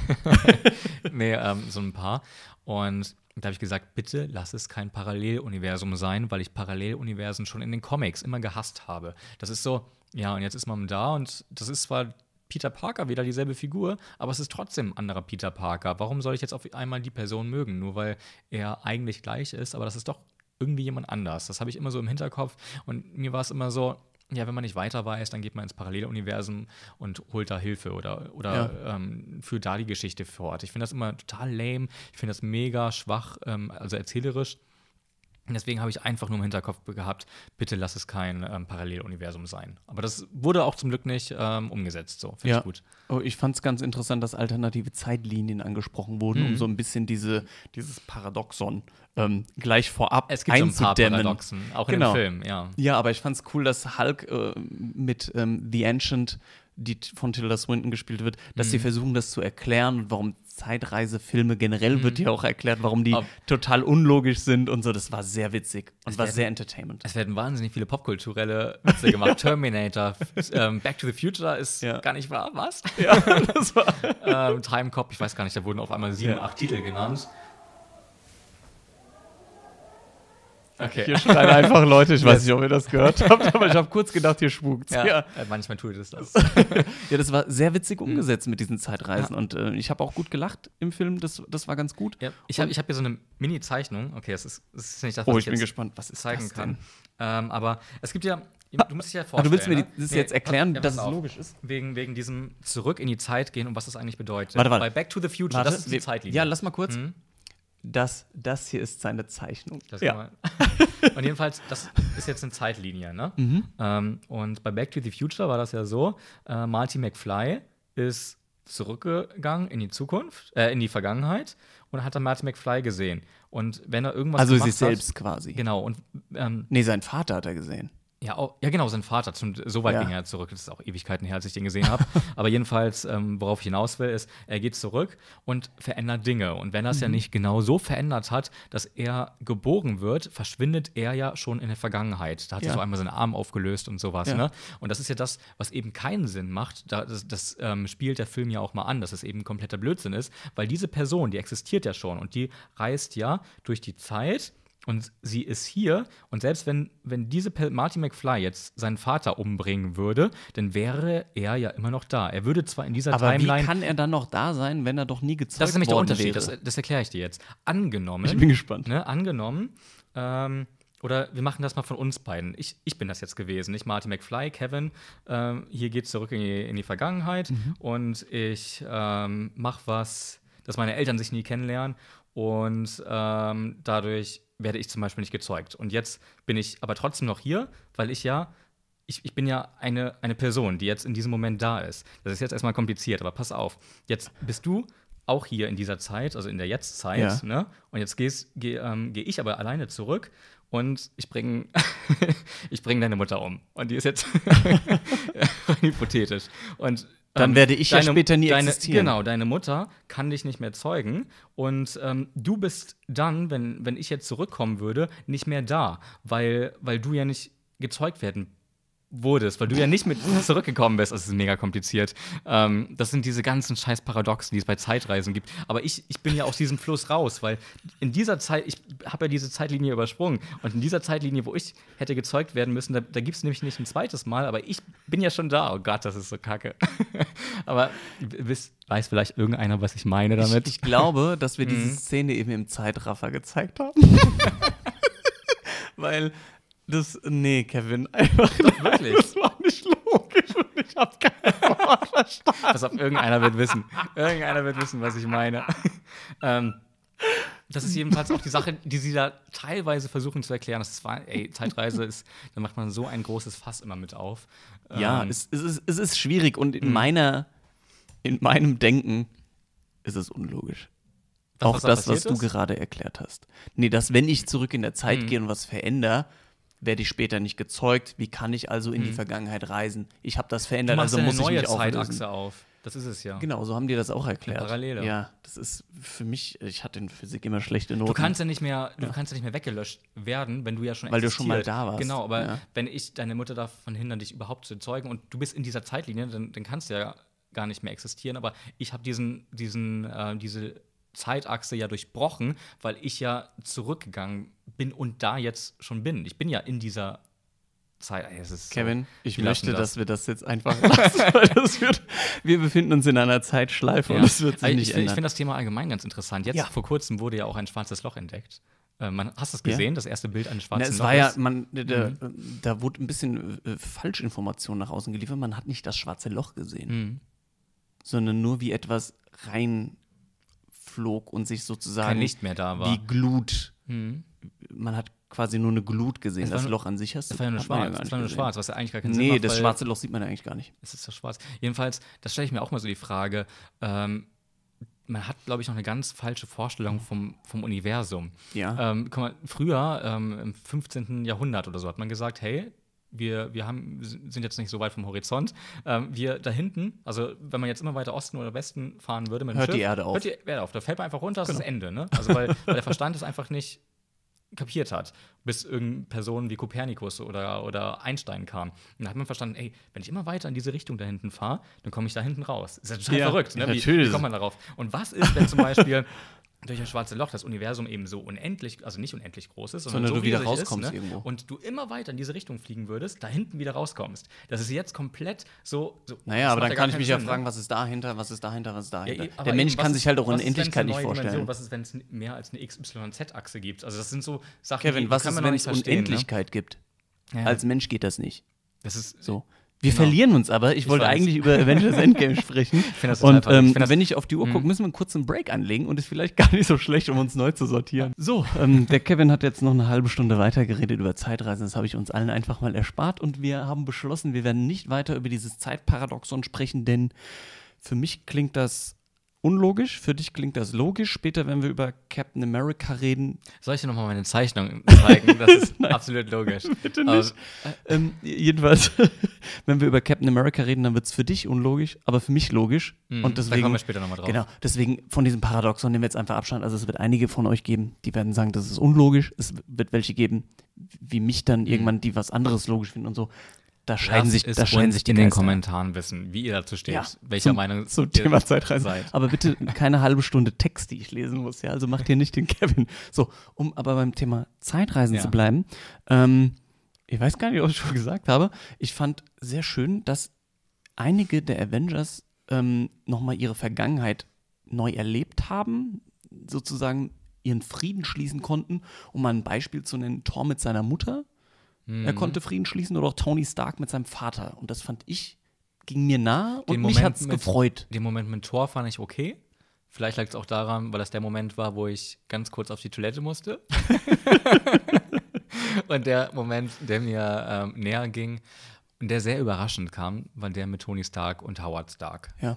Nee, so ein paar. Und da habe ich gesagt, bitte lass es kein Paralleluniversum sein, weil ich Paralleluniversen schon in den Comics immer gehasst habe. Das ist so, ja, und jetzt ist man da und das ist zwar Peter Parker wieder dieselbe Figur, aber es ist trotzdem ein anderer Peter Parker. Warum soll ich jetzt auf einmal die Person mögen? Nur weil er eigentlich gleich ist, aber das ist doch irgendwie jemand anders. Das habe ich immer so im Hinterkopf und mir war es immer so, ja, wenn man nicht weiter weiß, dann geht man ins Paralleluniversum und holt da Hilfe oder führt da die Geschichte fort. Ich finde das immer total lame. Ich finde das mega schwach, also erzählerisch. Und deswegen habe ich einfach nur im Hinterkopf gehabt, bitte lass es kein Paralleluniversum sein. Aber das wurde auch zum Glück nicht umgesetzt. So, finde ich gut. Oh, ich fand es ganz interessant, dass alternative Zeitlinien angesprochen wurden, um so ein bisschen dieses Paradoxon gleich vorab einzudämmen. Es gibt so ein paar Paradoxen, auch in dem Film. Ja, aber ich fand es cool, dass Hulk mit The Ancient, die von Tilda Swinton gespielt wird, dass sie versuchen, das zu erklären und warum Zeitreisefilme generell wird ja auch erklärt, warum die total unlogisch sind und so. Das war sehr witzig und war sehr entertainment. Es werden wahnsinnig viele popkulturelle Witze gemacht. Terminator, Back to the Future ist gar nicht wahr, was? Ja, das war Time Cop, ich weiß gar nicht, da wurden auf einmal 7, 8 Titel genannt. Okay. Hier schreien einfach Leute, ich weiß nicht, ob ihr das gehört habt, aber ich habe kurz gedacht, hier spukt's. Ja. Manchmal tut es das. Ja, das war sehr witzig umgesetzt mit diesen Zeitreisen und ich habe auch gut gelacht im Film, das war ganz gut. Ja. Ich hab hier so eine Mini-Zeichnung, okay, das ist nicht das, was ich bin jetzt gespannt, was ich zeigen kann. Aber es gibt ja, du musst dich ja vorstellen. Aber du willst mir das jetzt erklären, dass es logisch ist? Wegen diesem Zurück in die Zeit gehen und was das eigentlich bedeutet. Warte. Bei Back to the Future, das ist die Zeitlinie. Ja, lass mal kurz. Das hier ist seine Zeichnung. Das Und jedenfalls, das ist jetzt eine Zeitlinie, ne? Und bei Back to the Future war das ja so, Marty McFly ist zurückgegangen in die Zukunft, in die Vergangenheit und hat dann Marty McFly gesehen. Und wenn er irgendwas also sich selbst quasi. Genau. Und, nee, seinen Vater hat er gesehen. Ja, auch, ja, genau, sein Vater. So weit ging er zurück. Das ist auch Ewigkeiten her, als ich den gesehen habe. Aber jedenfalls, worauf ich hinaus will, ist, er geht zurück und verändert Dinge. Und wenn er es ja nicht genau so verändert hat, dass er geboren wird, verschwindet er ja schon in der Vergangenheit. Da hat er so einmal seinen Arm aufgelöst und sowas. Ja. Ne? Und das ist ja das, was eben keinen Sinn macht. Das spielt der Film ja auch mal an, dass es eben kompletter Blödsinn ist. Weil diese Person, die existiert ja schon. Und die reist ja durch die Zeit. Und sie ist hier. Und selbst wenn diese Marty McFly jetzt seinen Vater umbringen würde, dann wäre er ja immer noch da. Er würde zwar in dieser Timeline. Aber wie kann er dann noch da sein, wenn er doch nie gezeugt worden wäre? Das ist nämlich der Unterschied. Das erkläre ich dir jetzt. Angenommen. Ich bin gespannt. Ne, angenommen. Oder wir machen das mal von uns beiden. Ich bin das jetzt gewesen, nicht Marty McFly, Kevin. Hier geht's zurück in die Vergangenheit. Und ich mache was, dass meine Eltern sich nie kennenlernen. Und dadurch werde ich zum Beispiel nicht gezeugt. Und jetzt bin ich aber trotzdem noch hier, weil ich bin ja eine Person, die jetzt in diesem Moment da ist. Das ist jetzt erstmal kompliziert, aber pass auf. Jetzt bist du auch hier in dieser Zeit, also in der Jetztzeit, ja, ne? Und jetzt geh ich aber alleine zurück und ich bringe bring deine Mutter um. Und die ist jetzt hypothetisch. Und dann werde ich ja später nie existieren. Genau, deine Mutter kann dich nicht mehr zeugen. Und du bist dann, wenn ich jetzt zurückkommen würde, nicht mehr da, weil du ja nicht gezeugt werden wurdest, weil du ja nicht mit zurückgekommen bist. Das ist mega kompliziert. Das sind diese ganzen scheiß Paradoxen, die es bei Zeitreisen gibt. Aber ich bin ja aus diesem Fluss raus, weil in dieser Zeit, ich habe ja diese Zeitlinie übersprungen. Und in dieser Zeitlinie, wo ich hätte gezeugt werden müssen, da gibt es nämlich nicht ein zweites Mal, aber ich bin ja schon da. Oh Gott, das ist so kacke. Aber weiß vielleicht irgendeiner, was ich meine damit? Ich glaube, dass wir diese Szene eben im Zeitraffer gezeigt haben. Weil nee, Kevin, einfach doch, wirklich. Das war nicht logisch und ich hab kein Wort verstanden. Also, irgendeiner wird wissen. Irgendeiner wird wissen, was ich meine. Das ist jedenfalls auch die Sache, die sie da teilweise versuchen zu erklären. Das ist zwar, Zeitreise ist, da macht man so ein großes Fass immer mit auf. Ja, es ist schwierig und in meinem Denken ist es unlogisch. Auch das, was du gerade erklärt hast. Nee, dass wenn ich zurück in der Zeit gehe und was verändere, werde ich später nicht gezeugt. Wie kann ich also in die Vergangenheit reisen? Ich habe das verändert, also muss ich mich auflösen. Du machst eine neue Zeitachse auf. Das ist es ja. Genau, so haben die das auch erklärt. Parallele. Ja, das ist für mich, ich hatte in Physik immer schlechte Noten. Du kannst ja nicht mehr weggelöscht werden, wenn du ja schon existierst. Weil du schon mal da warst. Genau, aber wenn ich deine Mutter davon hindern, dich überhaupt zu zeugen und du bist in dieser Zeitlinie, dann kannst du ja gar nicht mehr existieren. Aber ich habe diese Zeitachse ja durchbrochen, weil ich ja zurückgegangen bin und da jetzt schon bin. Ich bin ja in dieser Zeit. Kevin, ich möchte, dass wir das jetzt einfach lassen, weil wir befinden uns in einer Zeitschleife und das wird sich nicht ändern. Ich finde das Thema allgemein ganz interessant. Jetzt vor kurzem wurde ja auch ein schwarzes Loch entdeckt. Hast du es gesehen, das erste Bild eines schwarzen Loches? Da wurde ein bisschen Falschinformation nach außen geliefert. Man hat nicht das schwarze Loch gesehen, sondern nur wie etwas rein flog und sich sozusagen kein Licht mehr da war. Die Glut. Man hat quasi nur eine Glut gesehen. Das Loch an sich hast du. Das war nur schwarz, was ja eigentlich gar keinen Sinn macht. Nee, das schwarze Loch sieht man ja eigentlich gar nicht. Es ist das schwarz. Jedenfalls, das stelle ich mir auch mal so die Frage. Man hat, glaube ich, noch eine ganz falsche Vorstellung vom Universum. Ja. Guck mal, früher, im 15. Jahrhundert oder so, hat man gesagt, hey, wir sind jetzt nicht so weit vom Horizont. Wir da hinten, also wenn man jetzt immer weiter Osten oder Westen fahren würde mit dem Schiff, hört die Erde auf. Da fällt man einfach runter, das ist das Ende. Ne? Also weil der Verstand es einfach nicht kapiert hat, bis irgendeine Personen wie Kopernikus oder Einstein kamen. Und dann hat man verstanden, ey, wenn ich immer weiter in diese Richtung da hinten fahre, dann komme ich da hinten raus. Ist ja total verrückt, ne? Wie kommt man darauf? Und was ist, wenn zum Beispiel durch das schwarze Loch das Universum eben so unendlich, also nicht unendlich groß ist, sondern so du wieder rauskommst, ne? Irgendwo. Und du immer weiter in diese Richtung fliegen würdest, da hinten wieder rauskommst. Das ist jetzt komplett so naja, aber dann kann ich mich ja fragen, was ist dahinter, was ist dahinter, was ist dahinter. Ja, der Mensch kann sich halt auch Unendlichkeit nicht vorstellen. Dimension, was ist, wenn es mehr als eine XYZ-Achse gibt? Also das sind so Sachen, Kevin, die kann man noch nicht verstehen. Kevin, was ist, wenn es Unendlichkeit gibt? Ja. Als Mensch geht das nicht. Das ist so. Wir verlieren uns aber. Ich wollte eigentlich über Avengers Endgame sprechen. Wenn ich auf die Uhr gucke, müssen wir einen kurzen Break anlegen und ist vielleicht gar nicht so schlecht, um uns neu zu sortieren. So, der Kevin hat jetzt noch eine halbe Stunde weitergeredet über Zeitreisen. Das habe ich uns allen einfach mal erspart und wir haben beschlossen, wir werden nicht weiter über dieses Zeitparadoxon sprechen, denn für mich klingt das unlogisch, für dich klingt das logisch. Später, wenn wir über Captain America reden. Soll ich dir nochmal meine Zeichnung zeigen? Das ist absolut logisch. Bitte nicht. Jedenfalls, wenn wir über Captain America reden, dann wird es für dich unlogisch, aber für mich logisch. Und deswegen, da kommen wir später nochmal drauf. Genau, deswegen von diesem Paradoxon nehmen wir jetzt einfach Abstand. Also es wird einige von euch geben, die werden sagen, das ist unlogisch. Es wird welche geben, wie mich dann irgendwann, die was anderes logisch finden und so. Da scheinen sich die in den Kommentaren wissen, wie ihr dazu steht, welcher Meinung zum Thema Zeitreisen seid. Aber bitte keine halbe Stunde Text, die ich lesen muss. Ja? Also macht hier nicht den Kevin. So, um aber beim Thema Zeitreisen zu bleiben. Ich weiß gar nicht, ob ich schon gesagt habe. Ich fand sehr schön, dass einige der Avengers nochmal ihre Vergangenheit neu erlebt haben, sozusagen ihren Frieden schließen konnten. Um mal ein Beispiel zu nennen, Thor mit seiner Mutter. Er konnte Frieden schließen oder auch Tony Stark mit seinem Vater. Und das fand ich, ging mir nah und mich hat's gefreut. Den Moment mit Thor fand ich okay. Vielleicht lag es auch daran, weil das der Moment war, wo ich ganz kurz auf die Toilette musste. Und der Moment, der mir näher ging und der sehr überraschend kam, war der mit Tony Stark und Howard Stark. Ja.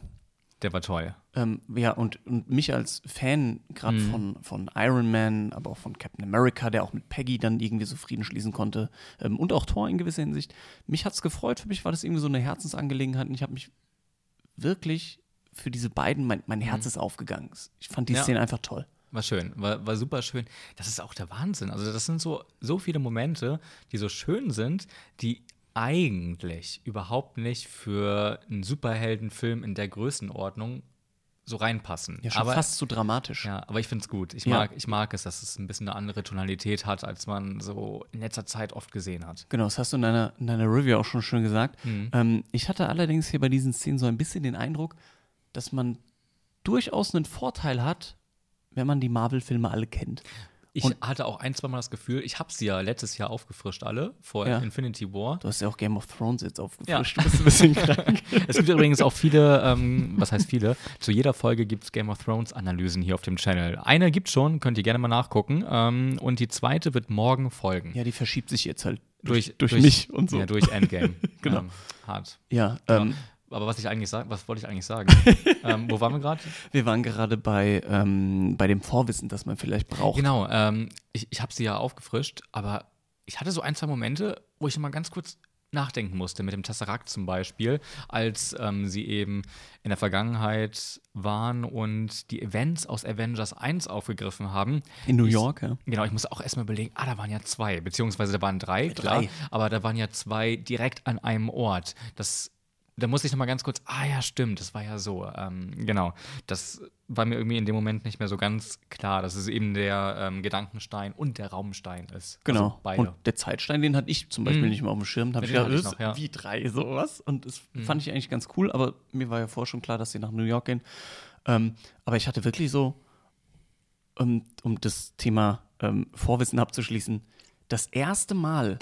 Der war toll. Ja, und mich als Fan, gerade von Iron Man, aber auch von Captain America, der auch mit Peggy dann irgendwie so Frieden schließen konnte, und auch Thor in gewisser Hinsicht, mich hat's gefreut. Für mich war das irgendwie so eine Herzensangelegenheit und ich habe mich wirklich für diese beiden, mein Herz ist aufgegangen. Ich fand die Szene einfach toll. War schön, war super schön. Das ist auch der Wahnsinn. Also das sind so viele Momente, die so schön sind, die eigentlich überhaupt nicht für einen Superheldenfilm in der Größenordnung so reinpassen. Ja, schon aber, fast zu dramatisch. Ja, aber ich find's gut. Ich mag es, dass es ein bisschen eine andere Tonalität hat, als man so in letzter Zeit oft gesehen hat. Genau, das hast du in deiner Review auch schon schön gesagt. Ich hatte allerdings hier bei diesen Szenen so ein bisschen den Eindruck, dass man durchaus einen Vorteil hat, wenn man die Marvel-Filme alle kennt. Ich hatte auch ein, zwei Mal das Gefühl, ich habe sie ja letztes Jahr aufgefrischt alle, vor Infinity War. Du hast ja auch Game of Thrones jetzt aufgefrischt, du bist ein bisschen krank. Es gibt übrigens auch viele, was heißt viele, zu jeder Folge gibt es Game of Thrones Analysen hier auf dem Channel. Eine gibt es schon, könnt ihr gerne mal nachgucken, und die zweite wird morgen folgen. Ja, die verschiebt sich jetzt halt durch mich und so. Ja, durch Endgame. Genau. Hart. Ja, genau. Aber was wollte ich eigentlich sagen? Wo waren wir gerade? Wir waren gerade bei dem Vorwissen, das man vielleicht braucht. Genau, ich habe sie ja aufgefrischt, aber ich hatte so ein, zwei Momente, wo ich immer ganz kurz nachdenken musste, mit dem Tesseract zum Beispiel, als sie eben in der Vergangenheit waren und die Events aus Avengers 1 aufgegriffen haben. In New York, ja. Genau, ich muss auch erstmal überlegen, da waren ja zwei, beziehungsweise da waren drei, aber da waren ja zwei direkt an einem Ort. Da musste ich nochmal ganz kurz, ja, stimmt, das war ja so. Genau, das war mir irgendwie in dem Moment nicht mehr so ganz klar, dass es eben der Gedankenstein und der Raumstein ist. Genau, also beide. Und der Zeitstein, den hatte ich zum Beispiel nicht mehr auf dem Schirm. Da habe ich gedacht, wie drei sowas. Und das fand ich eigentlich ganz cool, aber mir war ja vorher schon klar, dass sie nach New York gehen. Aber ich hatte wirklich so, um das Thema Vorwissen abzuschließen, das erste Mal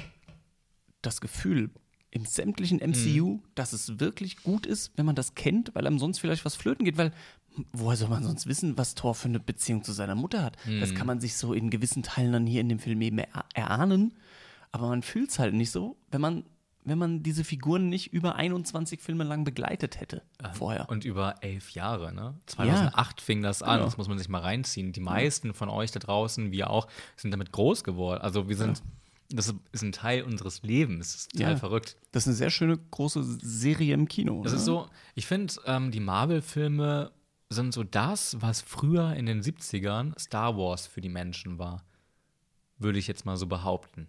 das Gefühl im sämtlichen MCU, dass es wirklich gut ist, wenn man das kennt, weil einem sonst vielleicht was flöten geht, weil woher soll man sonst wissen, was Thor für eine Beziehung zu seiner Mutter hat? Das kann man sich so in gewissen Teilen dann hier in dem Film eben erahnen, aber man fühlt es halt nicht so, wenn man diese Figuren nicht über 21 Filme lang begleitet hätte vorher. Und über 11 Jahre, ne? 2008 fing das an, das muss man sich mal reinziehen. Die meisten von euch da draußen, wir auch, sind damit groß geworden, also wir sind das ist ein Teil unseres Lebens. Das ist total verrückt. Das ist eine sehr schöne, große Serie im Kino. Das ist so, ich finde, die Marvel-Filme sind so das, was früher in den 70ern Star Wars für die Menschen war. Würde ich jetzt mal so behaupten.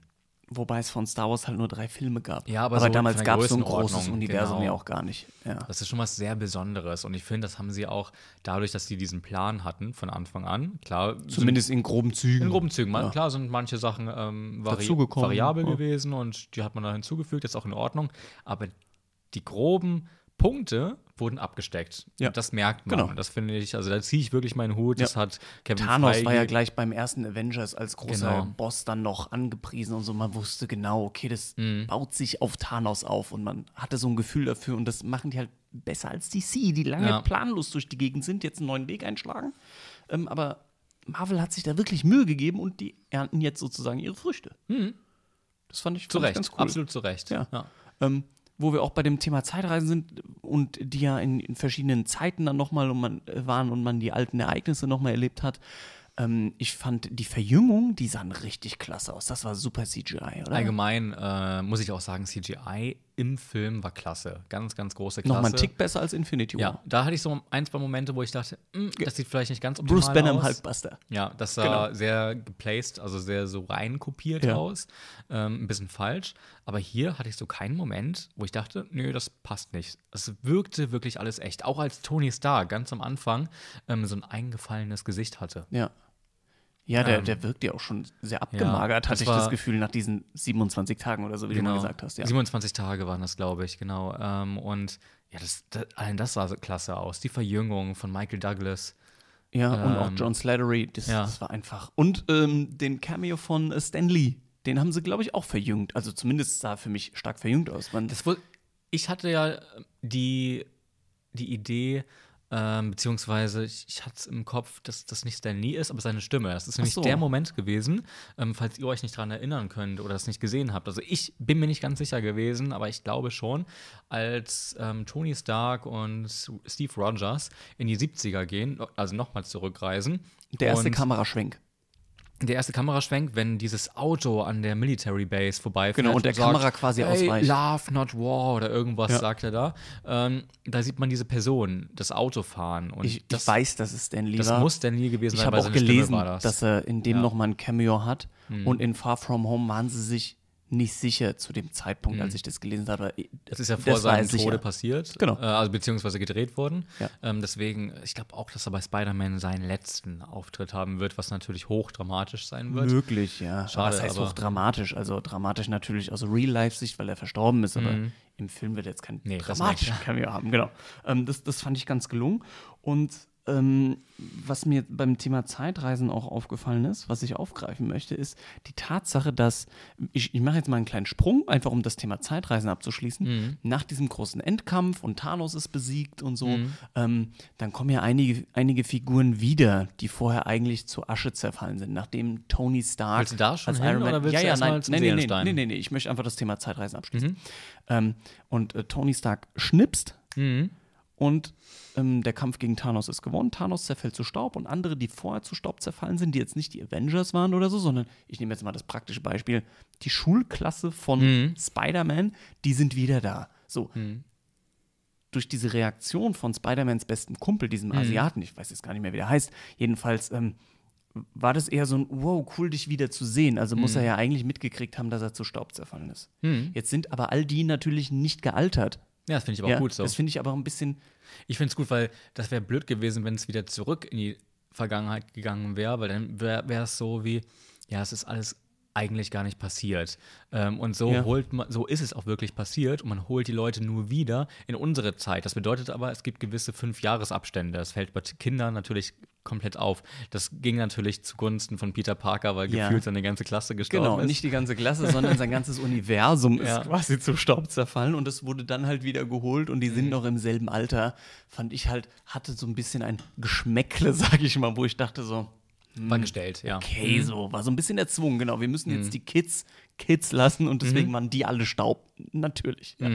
Wobei es von Star Wars halt nur 3 Filme gab. Ja, aber so damals gab es so ein großes Universum ja auch gar nicht. Ja. Das ist schon was sehr Besonderes. Und ich finde, das haben sie auch dadurch, dass sie diesen Plan hatten von Anfang an. Klar, zumindest in groben Zügen. Klar sind manche Sachen variabel gewesen und die hat man da hinzugefügt. Das ist auch in Ordnung. Aber die groben Punkte wurden abgesteckt. Ja. Das merkt man. Genau. Das finde ich, also da ziehe ich wirklich meinen Hut. Das hat Kevin Feige. Thanos war ja gleich beim ersten Avengers als großer Boss dann noch angepriesen und so. Man wusste genau, okay, das baut sich auf Thanos auf und man hatte so ein Gefühl dafür und das machen die halt besser als DC, die lange planlos durch die Gegend sind, jetzt einen neuen Weg einschlagen. Aber Marvel hat sich da wirklich Mühe gegeben und die ernten jetzt sozusagen ihre Früchte. Das fand ich ganz cool. Absolut zu Recht. Ja. Wo wir auch bei dem Thema Zeitreisen sind und die ja in verschiedenen Zeiten dann nochmal waren und man die alten Ereignisse nochmal erlebt hat. Ich fand die Verjüngung, die sahen richtig klasse aus. Das war super CGI, oder? Allgemein muss ich auch sagen, CGI im Film war klasse. Ganz, ganz große Klasse. Nochmal einen Tick besser als Infinity War. Ja, da hatte ich so ein, zwei Momente, wo ich dachte, das sieht vielleicht nicht ganz optimal aus. Bruce Banner im Hulkbuster. Ja, das sah sehr geplaced, also sehr so reinkopiert aus. Ein bisschen falsch. Aber hier hatte ich so keinen Moment, wo ich dachte, nö, das passt nicht. Es wirkte wirklich alles echt. Auch als Tony Stark ganz am Anfang so ein eingefallenes Gesicht hatte. Ja. Ja, der wirkt ja auch schon sehr abgemagert, hatte ich das Gefühl, nach diesen 27 Tagen oder so, wie du mal gesagt hast. Ja. 27 Tage waren das, glaube ich, genau. Und ja, allein das sah so klasse aus. Die Verjüngung von Michael Douglas. Ja, und auch John Slattery, das war einfach. Und den Cameo von Stan Lee, den haben sie, glaube ich, auch verjüngt. Also zumindest sah für mich stark verjüngt aus. Ich hatte ja die Idee, Beziehungsweise, ich hatte es im Kopf, dass das nicht Stan Lee ist, aber seine Stimme. Das ist nämlich der Moment gewesen, falls ihr euch nicht daran erinnern könnt oder es nicht gesehen habt. Also ich bin mir nicht ganz sicher gewesen, aber ich glaube schon, als Tony Stark und Steve Rogers in die 70er gehen, also nochmal zurückreisen. Der erste Kameraschwenk. Der erste Kameraschwenk, wenn dieses Auto an der Military Base vorbeifährt. Genau, und der sagt, Kamera quasi ausweicht. Love, not war oder irgendwas, sagt er da. Da sieht man diese Person, das Auto fahren. Und ich weiß, dass es Stan Lee war. Das muss Stan Lee gewesen sein, weil seine Stimme war das. Ich habe auch gelesen, dass er in dem nochmal ein Cameo hat. Und in Far From Home waren sie sich nicht sicher zu dem Zeitpunkt, als ich das gelesen habe. Das ist ja vor seinem Tode passiert, genau. Also beziehungsweise gedreht worden. Ja. Deswegen, ich glaube auch, dass er bei Spider-Man seinen letzten Auftritt haben wird, was natürlich hochdramatisch sein wird. Möglich, ja. Schade, das heißt hochdramatisch, also dramatisch natürlich aus Real-Life-Sicht, weil er verstorben ist, aber im Film wird er jetzt keinen dramatischen Cameo haben. Genau. Das fand ich ganz gelungen. Und was mir beim Thema Zeitreisen auch aufgefallen ist, was ich aufgreifen möchte, ist die Tatsache, dass, ich mache jetzt mal einen kleinen Sprung, einfach um das Thema Zeitreisen abzuschließen, nach diesem großen Endkampf und Thanos ist besiegt und so, dann kommen ja einige Figuren wieder, die vorher eigentlich zu Asche zerfallen sind, nachdem Tony Stark willst du da schon als Iron Man, oder willst du erstmal zum Seelenstein? Nee, ich möchte einfach das Thema Zeitreisen abschließen. Und Tony Stark schnipst und der Kampf gegen Thanos ist gewonnen. Thanos zerfällt zu Staub und andere, die vorher zu Staub zerfallen sind, die jetzt nicht die Avengers waren oder so, sondern ich nehme jetzt mal das praktische Beispiel, die Schulklasse von Spider-Man, die sind wieder da. So. Durch diese Reaktion von Spider-Mans besten Kumpel, diesem Asiaten, ich weiß jetzt gar nicht mehr, wie der heißt, jedenfalls war das eher so ein, wow, cool, dich wieder zu sehen. Also muss er ja eigentlich mitgekriegt haben, dass er zu Staub zerfallen ist. Jetzt sind aber all die natürlich nicht gealtert. Ja, das finde ich aber auch gut so. Das finde ich aber ein bisschen. Ich finde es gut, weil das wäre blöd gewesen, wenn es wieder zurück in die Vergangenheit gegangen wäre, weil dann wäre es so wie, ja, es ist alles eigentlich gar nicht passiert. Und so so ist es auch wirklich passiert und man holt die Leute nur wieder in unsere Zeit. Das bedeutet aber, es gibt gewisse 5-Jahres-Abstände. Das fällt bei Kindern natürlich komplett auf. Das ging natürlich zugunsten von Peter Parker, weil gefühlt seine ganze Klasse gestorben ist. Genau, nicht die ganze Klasse, sondern sein ganzes Universum ist quasi zu Staub zerfallen und es wurde dann halt wieder geholt und die sind noch im selben Alter. Fand ich halt, hatte so ein bisschen ein Geschmäckle, sag ich mal, wo ich dachte so, war gestellt, ja. Okay, so, war so ein bisschen erzwungen, genau. Wir müssen jetzt die Kids lassen und deswegen waren die alle Staub. Natürlich, ja.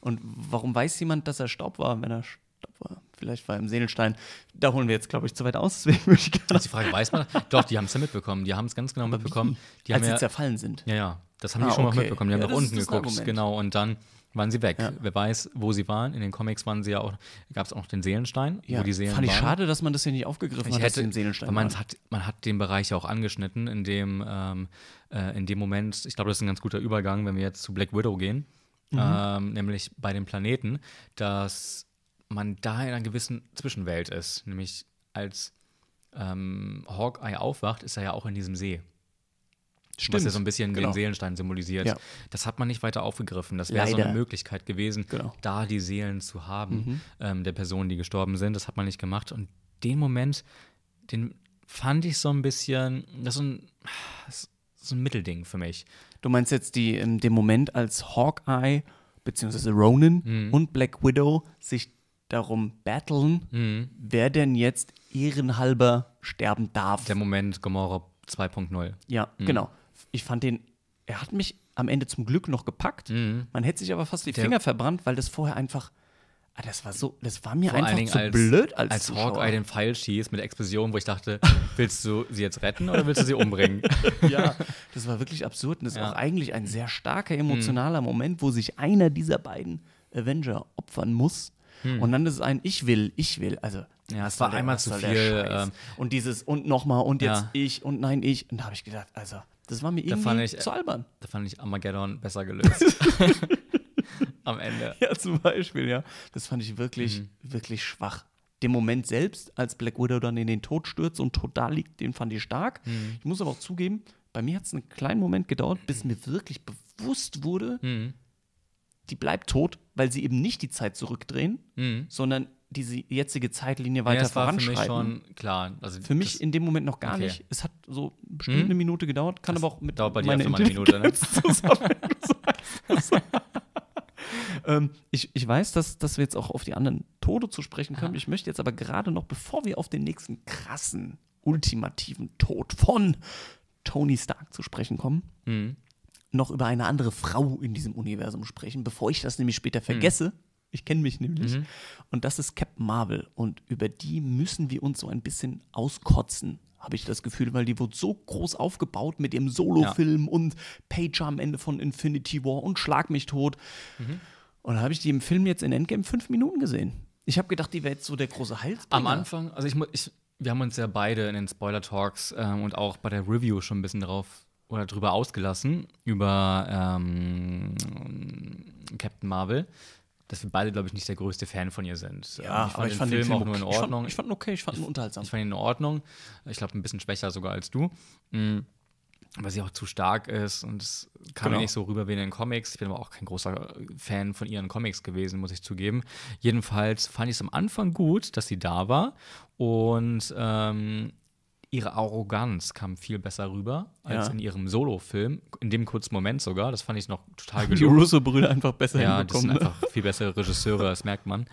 Und warum weiß jemand, dass er Staub war, wenn er Staub war? Vielleicht war er im Seelenstein. Da holen wir jetzt, glaube ich, zu weit aus. Deswegen würde ich gerne. Die Frage weiß man. Doch, die haben es ja mitbekommen. Die haben es ganz genau mitbekommen. Als sie zerfallen sind. Ja. Das haben die schon mal mitbekommen. Die haben nach unten geguckt, genau. Und dann waren sie weg. Ja. Wer weiß, wo sie waren. In den Comics waren sie ja auch, gab es auch noch den Seelenstein, wo die Seelen fand ich waren. Schade, dass man das hier nicht aufgegriffen hat, dass sie im Seelenstein waren. Man hat den Bereich ja auch angeschnitten, in dem Moment, ich glaube, das ist ein ganz guter Übergang, wenn wir jetzt zu Black Widow gehen, nämlich bei dem Planeten, dass man da in einer gewissen Zwischenwelt ist. Nämlich als Hawkeye aufwacht, ist er ja auch in diesem See. Stimmt. Was ja so ein bisschen den Seelenstein symbolisiert. Ja. Das hat man nicht weiter aufgegriffen. Das wäre so eine Möglichkeit gewesen, da die Seelen zu haben, der Personen, die gestorben sind. Das hat man nicht gemacht. Und den Moment, den fand ich so ein bisschen, das ist ein Mittelding für mich. Du meinst jetzt den Moment, als Hawkeye beziehungsweise Ronin und Black Widow sich darum battlen, wer denn jetzt ehrenhalber sterben darf. Der Moment Gamora 2.0. Ja, genau. Ich fand er hat mich am Ende zum Glück noch gepackt. Man hätte sich aber fast die Finger verbrannt, weil das vorher einfach, das war mir einfach zu blöd als Zuschauer. Als Hawkeye den Pfeil schießt mit der Explosion, wo ich dachte, willst du sie jetzt retten oder willst du sie umbringen? Ja, das war wirklich absurd und das war auch eigentlich ein sehr starker emotionaler Moment, wo sich einer dieser beiden Avenger opfern muss. Und dann ist es ein Ich will. Also, ja, es war einmal zu viel. Und dieses und nochmal und jetzt ich und nein, ich. Und da habe ich gedacht, also, das war mir irgendwie zu albern. Da fand ich Armageddon besser gelöst. Am Ende. Ja, zum Beispiel, ja. Das fand ich wirklich, wirklich schwach. Den Moment selbst, als Black Widow dann in den Tod stürzt und tot da liegt, den fand ich stark. Ich muss aber auch zugeben, bei mir hat es einen kleinen Moment gedauert, bis mir wirklich bewusst wurde, die bleibt tot, weil sie eben nicht die Zeit zurückdrehen, sondern diese jetzige Zeitlinie weiter voranschreiten. Das war für mich schon klar. Also für mich in dem Moment noch gar nicht. Es hat so bestimmt eine Minute gedauert, kann das aber auch mit dauert bei dir also mal eine Minute, ne? Ich weiß, dass wir jetzt auch auf die anderen Tode zu sprechen kommen. Ich möchte jetzt aber gerade noch, bevor wir auf den nächsten krassen, ultimativen Tod von Tony Stark zu sprechen kommen, noch über eine andere Frau in diesem Universum sprechen, bevor ich das nämlich später vergesse. Ich kenne mich nämlich. Und das ist Captain Marvel. Und über die müssen wir uns so ein bisschen auskotzen, habe ich das Gefühl, weil die wurde so groß aufgebaut mit ihrem Solo-Film und Pager am Ende von Infinity War und Schlag mich tot. Und da habe ich die im Film jetzt in Endgame 5 Minuten gesehen. Ich habe gedacht, die wäre jetzt so der große Heilsbringer. Am Anfang, also wir haben uns ja beide in den Spoiler-Talks und auch bei der Review schon ein bisschen drauf oder drüber ausgelassen, über Captain Marvel, dass wir beide, glaube ich, nicht der größte Fan von ihr sind. Ja, ich fand aber ich fand den Film auch nur in Ordnung. Ich fand ihn okay, ich fand ihn unterhaltsam. Ich fand ihn in Ordnung. Ich glaube, ein bisschen schwächer sogar als du. Weil sie auch zu stark ist und es kam mir nicht so rüber wie in den Comics. Ich bin aber auch kein großer Fan von ihren Comics gewesen, muss ich zugeben. Jedenfalls fand ich es am Anfang gut, dass sie da war und ihre Arroganz kam viel besser rüber als in ihrem Solo-Film. In dem kurzen Moment sogar. Das fand ich noch total gelungen. Die Russo-Brüder einfach besser hinbekommen. Ja, die sind einfach viel bessere Regisseure, das merkt man.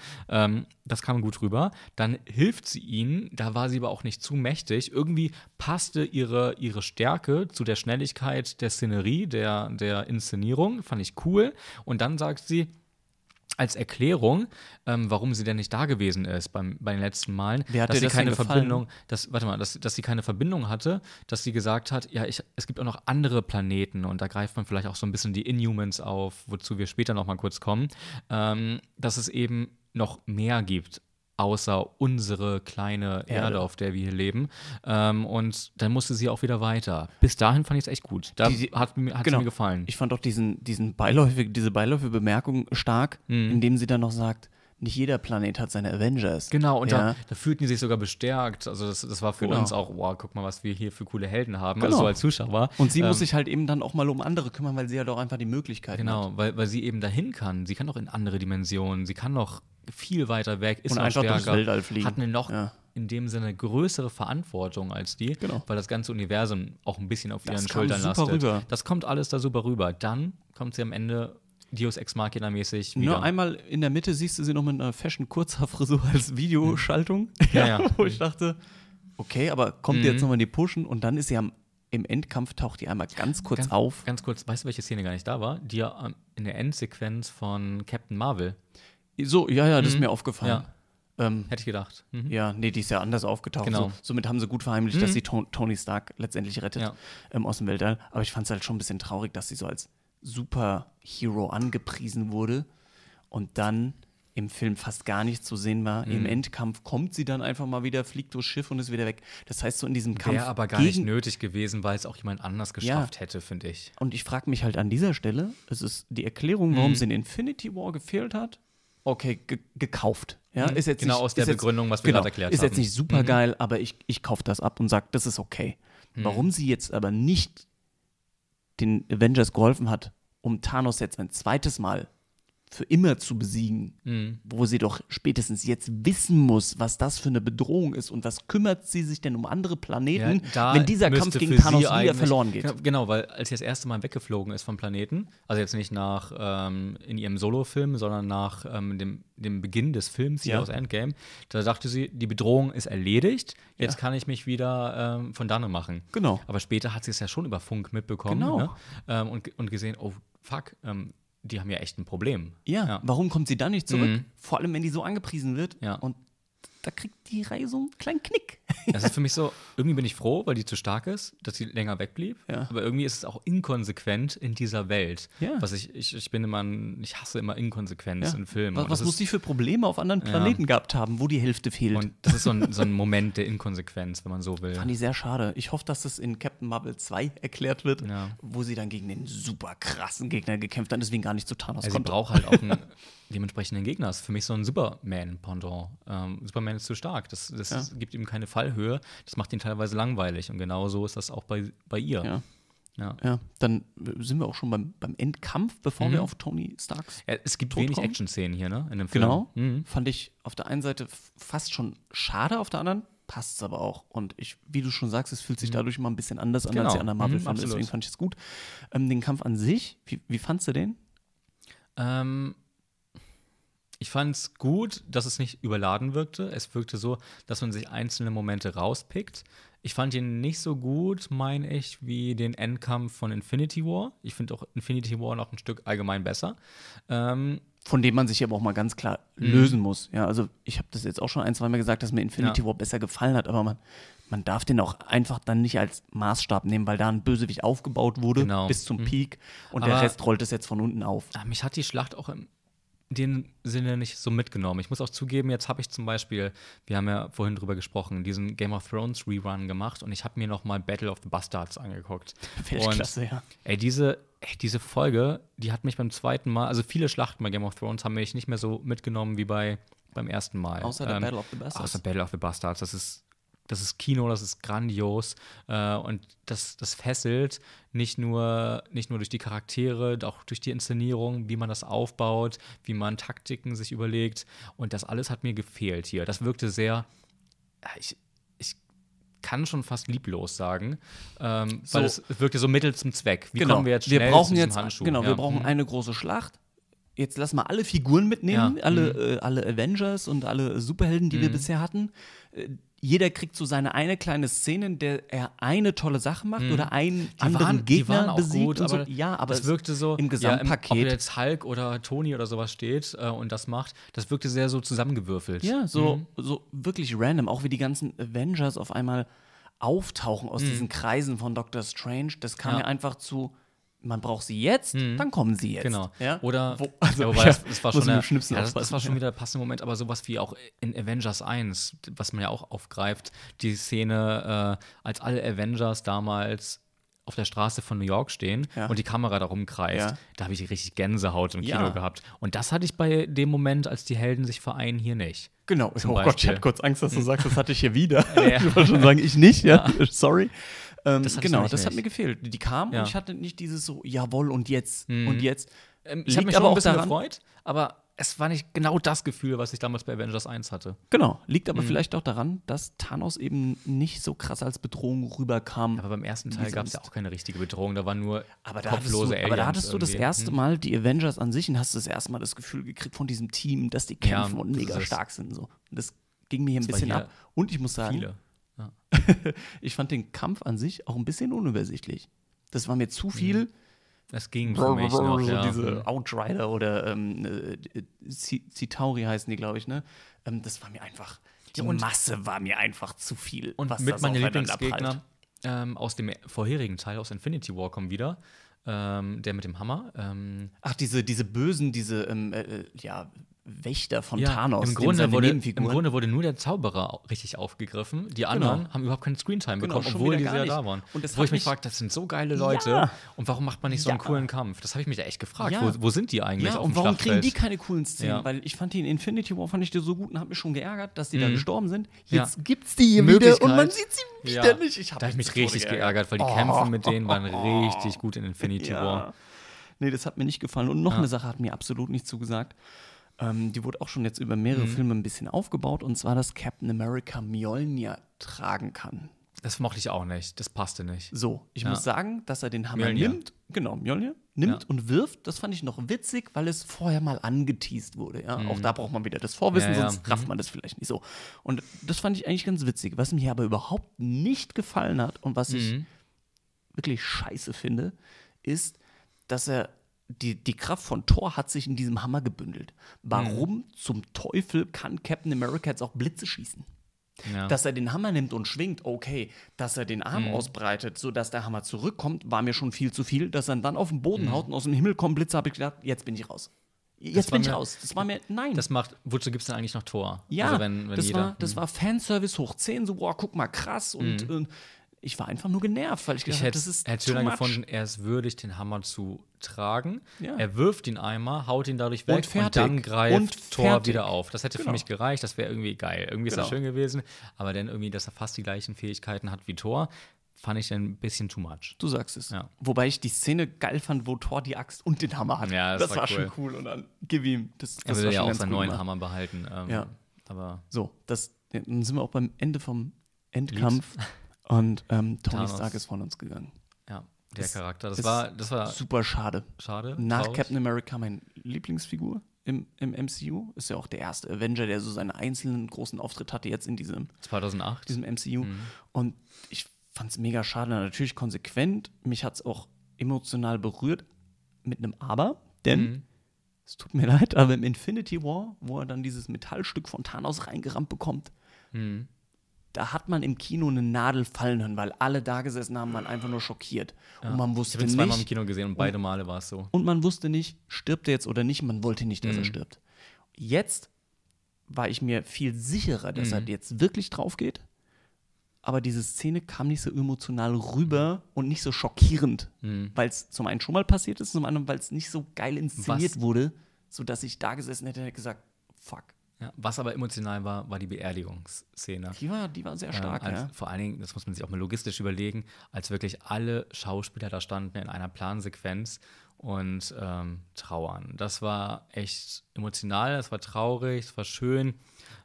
Das kam gut rüber. Dann hilft sie ihnen. Da war sie aber auch nicht zu mächtig. Irgendwie passte ihre Stärke zu der Schnelligkeit der Szenerie, der Inszenierung. Fand ich cool. Und dann sagt sie als Erklärung, warum sie denn nicht da gewesen ist bei den letzten Malen, dass sie keine Verbindung, dass sie keine Verbindung hatte, dass sie gesagt hat, ja, es gibt auch noch andere Planeten und da greift man vielleicht auch so ein bisschen die Inhumans auf, wozu wir später noch mal kurz kommen, dass es eben noch mehr gibt, außer unsere kleine Erde, auf der wir hier leben. Und dann musste sie auch wieder weiter. Bis dahin fand ich es echt gut. Da hat es mir gefallen. Ich fand auch diese beiläufige Bemerkung stark, indem sie dann noch sagt, nicht jeder Planet hat seine Avengers. Genau, und da fühlten die sich sogar bestärkt. Also das war für uns auch, wow, guck mal, was wir hier für coole Helden haben, also so als Zuschauer. Und sie muss sich halt eben dann auch mal um andere kümmern, weil sie ja halt doch einfach die Möglichkeit hat. Genau, weil sie eben dahin kann. Sie kann doch in andere Dimensionen, sie kann noch viel weiter weg, ist und noch stärker, hat eine noch in dem Sinne größere Verantwortung als die, weil das ganze Universum auch ein bisschen auf ihren Schultern lastet. Rüber. Das kommt alles da super rüber. Dann kommt sie am Ende Deus Ex Machina-mäßig wieder. Nur einmal in der Mitte siehst du sie noch mit einer Fashion-Kurzhaarfrisur als Videoschaltung, wo ich dachte, okay, aber kommt jetzt nochmal in die Pushen und dann ist sie im Endkampf taucht die einmal ganz kurz auf. Ganz kurz, weißt du, welche Szene gar nicht da war? Die in der Endsequenz von Captain Marvel. So, das ist mir aufgefallen. Ja. Hätte ich gedacht. Ja, nee, die ist ja anders aufgetaucht. Genau. Somit haben sie gut verheimlicht, dass sie Tony Stark letztendlich rettet aus dem Weltall. Aber ich fand es halt schon ein bisschen traurig, dass sie so als Superhero angepriesen wurde und dann im Film fast gar nichts zu sehen war. Im Endkampf kommt sie dann einfach mal wieder, fliegt durchs Schiff und ist wieder weg. Das heißt, so in diesem Kampf wäre aber gar nicht nötig gewesen, weil es auch jemand anders geschafft hätte, finde ich. Und ich frage mich halt an dieser Stelle, es ist die Erklärung, warum sie in Infinity War gefehlt hat, gekauft. Ja, ist jetzt nicht, aus der Begründung, was wir gerade erklärt haben. Ist jetzt nicht super geil, aber ich kaufe das ab und sage, das ist okay. Warum sie jetzt aber nicht den Avengers geholfen hat, um Thanos jetzt ein zweites Mal für immer zu besiegen, wo sie doch spätestens jetzt wissen muss, was das für eine Bedrohung ist und was kümmert sie sich denn um andere Planeten, wenn dieser Kampf gegen Thanos wieder verloren geht. Genau, weil als sie das erste Mal weggeflogen ist vom Planeten, also jetzt nicht nach in ihrem Solo-Film, sondern nach dem Beginn des Films hier aus Endgame, da dachte sie, die Bedrohung ist erledigt, jetzt kann ich mich wieder von dannen machen. Genau. Aber später hat sie es ja schon über Funk mitbekommen und gesehen, oh fuck, die haben ja echt ein Problem. Ja, warum kommt sie dann nicht zurück? Vor allem, wenn die so angepriesen wird. Ja. Und da kriegt die Reihe so einen kleinen Knick. Das ist für mich so, irgendwie bin ich froh, weil die zu stark ist, dass sie länger wegblieb. Ja. Aber irgendwie ist es auch inkonsequent in dieser Welt. Ja. Was ich hasse immer Inkonsequenz in Filmen. Was muss die für Probleme auf anderen Planeten gehabt haben, wo die Hälfte fehlt? Und das ist so ein Moment der Inkonsequenz, wenn man so will. Fand ich sehr schade. Ich hoffe, dass das in Captain Marvel 2 erklärt wird, wo sie dann gegen den super krassen Gegner gekämpft hat, deswegen gar nicht zu Thanos kommt. Sie braucht halt auch einen dementsprechenden Gegner. Das ist für mich so ein Superman-Pendant. Superman ist zu stark. Das gibt ihm keine Fallhöhe. Das macht ihn teilweise langweilig. Und genau so ist das auch bei ihr. Ja, dann sind wir auch schon beim Endkampf, bevor wir auf Tony Starks es gibt Tod wenig kommen. Action-Szenen hier, ne? In dem Film. Genau. Fand ich auf der einen Seite fast schon schade, auf der anderen passt es aber auch. Und wie du schon sagst, es fühlt sich dadurch immer ein bisschen anders an, als die anderen Marvel-Filme. Deswegen fand ich es gut. Den Kampf an sich, wie fandst du den? Ich fand es gut, dass es nicht überladen wirkte. Es wirkte so, dass man sich einzelne Momente rauspickt. Ich fand ihn nicht so gut, meine ich, wie den Endkampf von Infinity War. Ich finde auch Infinity War noch ein Stück allgemein besser. Von dem man sich aber auch mal ganz klar lösen muss. Ja, also ich habe das jetzt auch schon ein, zwei Mal gesagt, dass mir Infinity War besser gefallen hat, aber man darf den auch einfach dann nicht als Maßstab nehmen, weil da ein Bösewicht aufgebaut wurde bis zum Peak und aber der Rest rollt es jetzt von unten auf. Mich hat die Schlacht auch in dem Sinne nicht so mitgenommen. Ich muss auch zugeben, jetzt habe ich zum Beispiel, wir haben ja vorhin drüber gesprochen, diesen Game of Thrones Rerun gemacht und ich habe mir noch mal Battle of the Bastards angeguckt. Weltklasse, ja. Ey, diese Folge, die hat mich beim zweiten Mal, also viele Schlachten bei Game of Thrones haben mich nicht mehr so mitgenommen wie beim ersten Mal. Außer der Battle of the Bastards. Außer Battle of the Bastards. Das ist Kino, das ist grandios. Und das fesselt nicht nur durch die Charaktere, auch durch die Inszenierung, wie man das aufbaut, wie man Taktiken sich überlegt. Und das alles hat mir gefehlt hier. Das wirkte sehr, ich kann schon fast lieblos sagen, so, weil es wirkte so Mittel zum Zweck. Wie kommen wir jetzt schnell zu diesem Handschuh? Genau, wir brauchen eine große Schlacht. Jetzt lass mal alle Figuren mitnehmen, alle Avengers und alle Superhelden, die wir bisher hatten. Jeder kriegt so seine eine kleine Szene, in der er eine tolle Sache macht oder einen anderen Gegner besiegt. Und so. Ja, aber es wirkte so im Gesamtpaket. Ob jetzt Hulk oder Tony oder sowas steht und das macht, das wirkte sehr so zusammengewürfelt. Ja, so wirklich random. Auch wie die ganzen Avengers auf einmal auftauchen aus diesen Kreisen von Doctor Strange. Das kam mir einfach zu. Man braucht sie jetzt, dann kommen sie jetzt. Genau. Ja? Oder, das war schon wieder der passende Moment, aber sowas wie auch in Avengers 1, was man ja auch aufgreift, die Szene, als alle Avengers damals auf der Straße von New York stehen und die Kamera da rumkreist, da habe ich richtig Gänsehaut im Kino gehabt. Und das hatte ich bei dem Moment, als die Helden sich vereinen, hier nicht. Genau. Oh Gott, ich hatte kurz Angst, dass du sagst, das hatte ich hier wieder. Ja. Ich wollte schon sagen, ich nicht, sorry. Das hat mir gefehlt. Die kam und ich hatte nicht dieses so, jawohl, und jetzt, und jetzt. Ich habe mich aber auch ein bisschen gefreut, aber es war nicht genau das Gefühl, was ich damals bei Avengers 1 hatte. Genau, liegt aber vielleicht auch daran, dass Thanos eben nicht so krass als Bedrohung rüberkam. Aber beim ersten Teil gab es ja auch keine richtige Bedrohung, da waren nur kopflose Aliens. Aber da hattest du das erste Mal die Avengers an sich und hast das erste Mal das Gefühl gekriegt von diesem Team, dass die kämpfen und mega stark sind. So. Das ging mir hier ein bisschen ab. Und ich muss sagen, ich fand den Kampf an sich auch ein bisschen unübersichtlich. Das war mir zu viel. Das ging für mich noch, diese Outrider oder Centauri heißen die, glaube ich, ne? Das war mir einfach, Masse war mir einfach zu viel. Und was mit meinen Lieblingsgegnern aus dem vorherigen Teil, aus Infinity War, kommen wieder. Der mit dem Hammer. Diese Bösen, Wächter von Thanos. Im Grunde wurde nur der Zauberer richtig aufgegriffen. Die anderen haben überhaupt keinen Screentime bekommen, obwohl die ja da waren. Und wo ich mich frage, das sind so geile Leute. Ja. Und warum macht man nicht so einen coolen Kampf? Das habe ich mich da echt gefragt. Ja. Wo sind die eigentlich auf dem Schlachtfeld? Und warum kriegen die keine coolen Szenen? Ja. Weil ich fand die in Infinity War so gut und habe mich schon geärgert, dass die da gestorben sind. Jetzt gibt's die hier wieder und man sieht sie wieder nicht. Da habe ich mich richtig geärgert, weil die Kämpfe mit denen waren richtig gut in Infinity War. Nee, das hat mir nicht gefallen. Und noch eine Sache hat mir absolut nicht zugesagt. Die wurde auch schon jetzt über mehrere Filme ein bisschen aufgebaut, und zwar, dass Captain America Mjolnir tragen kann. Das mochte ich auch nicht, das passte nicht. So, ich muss sagen, dass er den Hammer Mjolnir nimmt und wirft, das fand ich noch witzig, weil es vorher mal angeteased wurde. Ja? Auch da braucht man wieder das Vorwissen, sonst rafft man das vielleicht nicht so. Und das fand ich eigentlich ganz witzig. Was mir aber überhaupt nicht gefallen hat und was ich wirklich scheiße finde, ist, dass er Die Kraft von Thor hat sich in diesem Hammer gebündelt. Warum zum Teufel kann Captain America jetzt auch Blitze schießen? Ja. Dass er den Hammer nimmt und schwingt, okay. Dass er den Arm ausbreitet, sodass der Hammer zurückkommt, war mir schon viel zu viel. Dass er dann auf den Boden haut und aus dem Himmel kommen Blitze, habe ich gedacht, jetzt bin ich raus. Das war mir, nein. Das macht, wozu gibt es denn eigentlich noch Thor? Ja, also das war Fanservice hoch 10, so, boah, guck mal, krass. Und ich war einfach nur genervt, weil ich gedacht habe, das ist too much. Er hätte schöner gefunden, er ist würdig, den Hammer zu tragen. Ja. Er wirft ihn einmal, haut ihn dadurch weg und dann greift Thor wieder auf. Das hätte für mich gereicht, das wäre irgendwie geil. Irgendwie ist das schön gewesen, aber dann irgendwie, dass er fast die gleichen Fähigkeiten hat wie Thor, fand ich dann ein bisschen too much. Du sagst es. Ja. Wobei ich die Szene geil fand, wo Thor die Axt und den Hammer hat. Ja, das war cool. Schon cool. Und dann gib ihm das. Er will ja auch seinen neuen Hammer behalten. Aber so, dann sind wir auch beim Ende vom Endkampf. Und Tony Stark ist von uns gegangen. Ja, der Charakter. Das war super schade. Nach Captain America meine Lieblingsfigur. im MCU. Ist ja auch der erste Avenger, der so seinen einzelnen großen Auftritt hatte jetzt in diesem 2008. Diesem MCU. Mhm. Und ich fand es mega schade. Natürlich konsequent. Mich hat es auch emotional berührt mit einem Aber. Denn, es tut mir leid, aber im Infinity War, wo er dann dieses Metallstück von Thanos reingerammt bekommt, da hat man im Kino eine Nadel fallen hören, weil alle da gesessen haben, waren einfach nur schockiert. Ja. Und man wusste nicht. Ich habe ihn zweimal im Kino gesehen und beide Male war es so. Und man wusste nicht, stirbt er jetzt oder nicht. Man wollte nicht, dass er stirbt. Jetzt war ich mir viel sicherer, dass er jetzt wirklich drauf geht. Aber diese Szene kam nicht so emotional rüber und nicht so schockierend. Weil es zum einen schon mal passiert ist, zum anderen, weil es nicht so geil inszeniert wurde, sodass ich da gesessen hätte und hätte gesagt, fuck. Ja, was aber emotional war, war die Beerdigungsszene. Die war sehr stark, ja. Vor allen Dingen, das muss man sich auch mal logistisch überlegen, als wirklich alle Schauspieler da standen in einer Plansequenz und trauern. Das war echt emotional, das war traurig, das war schön.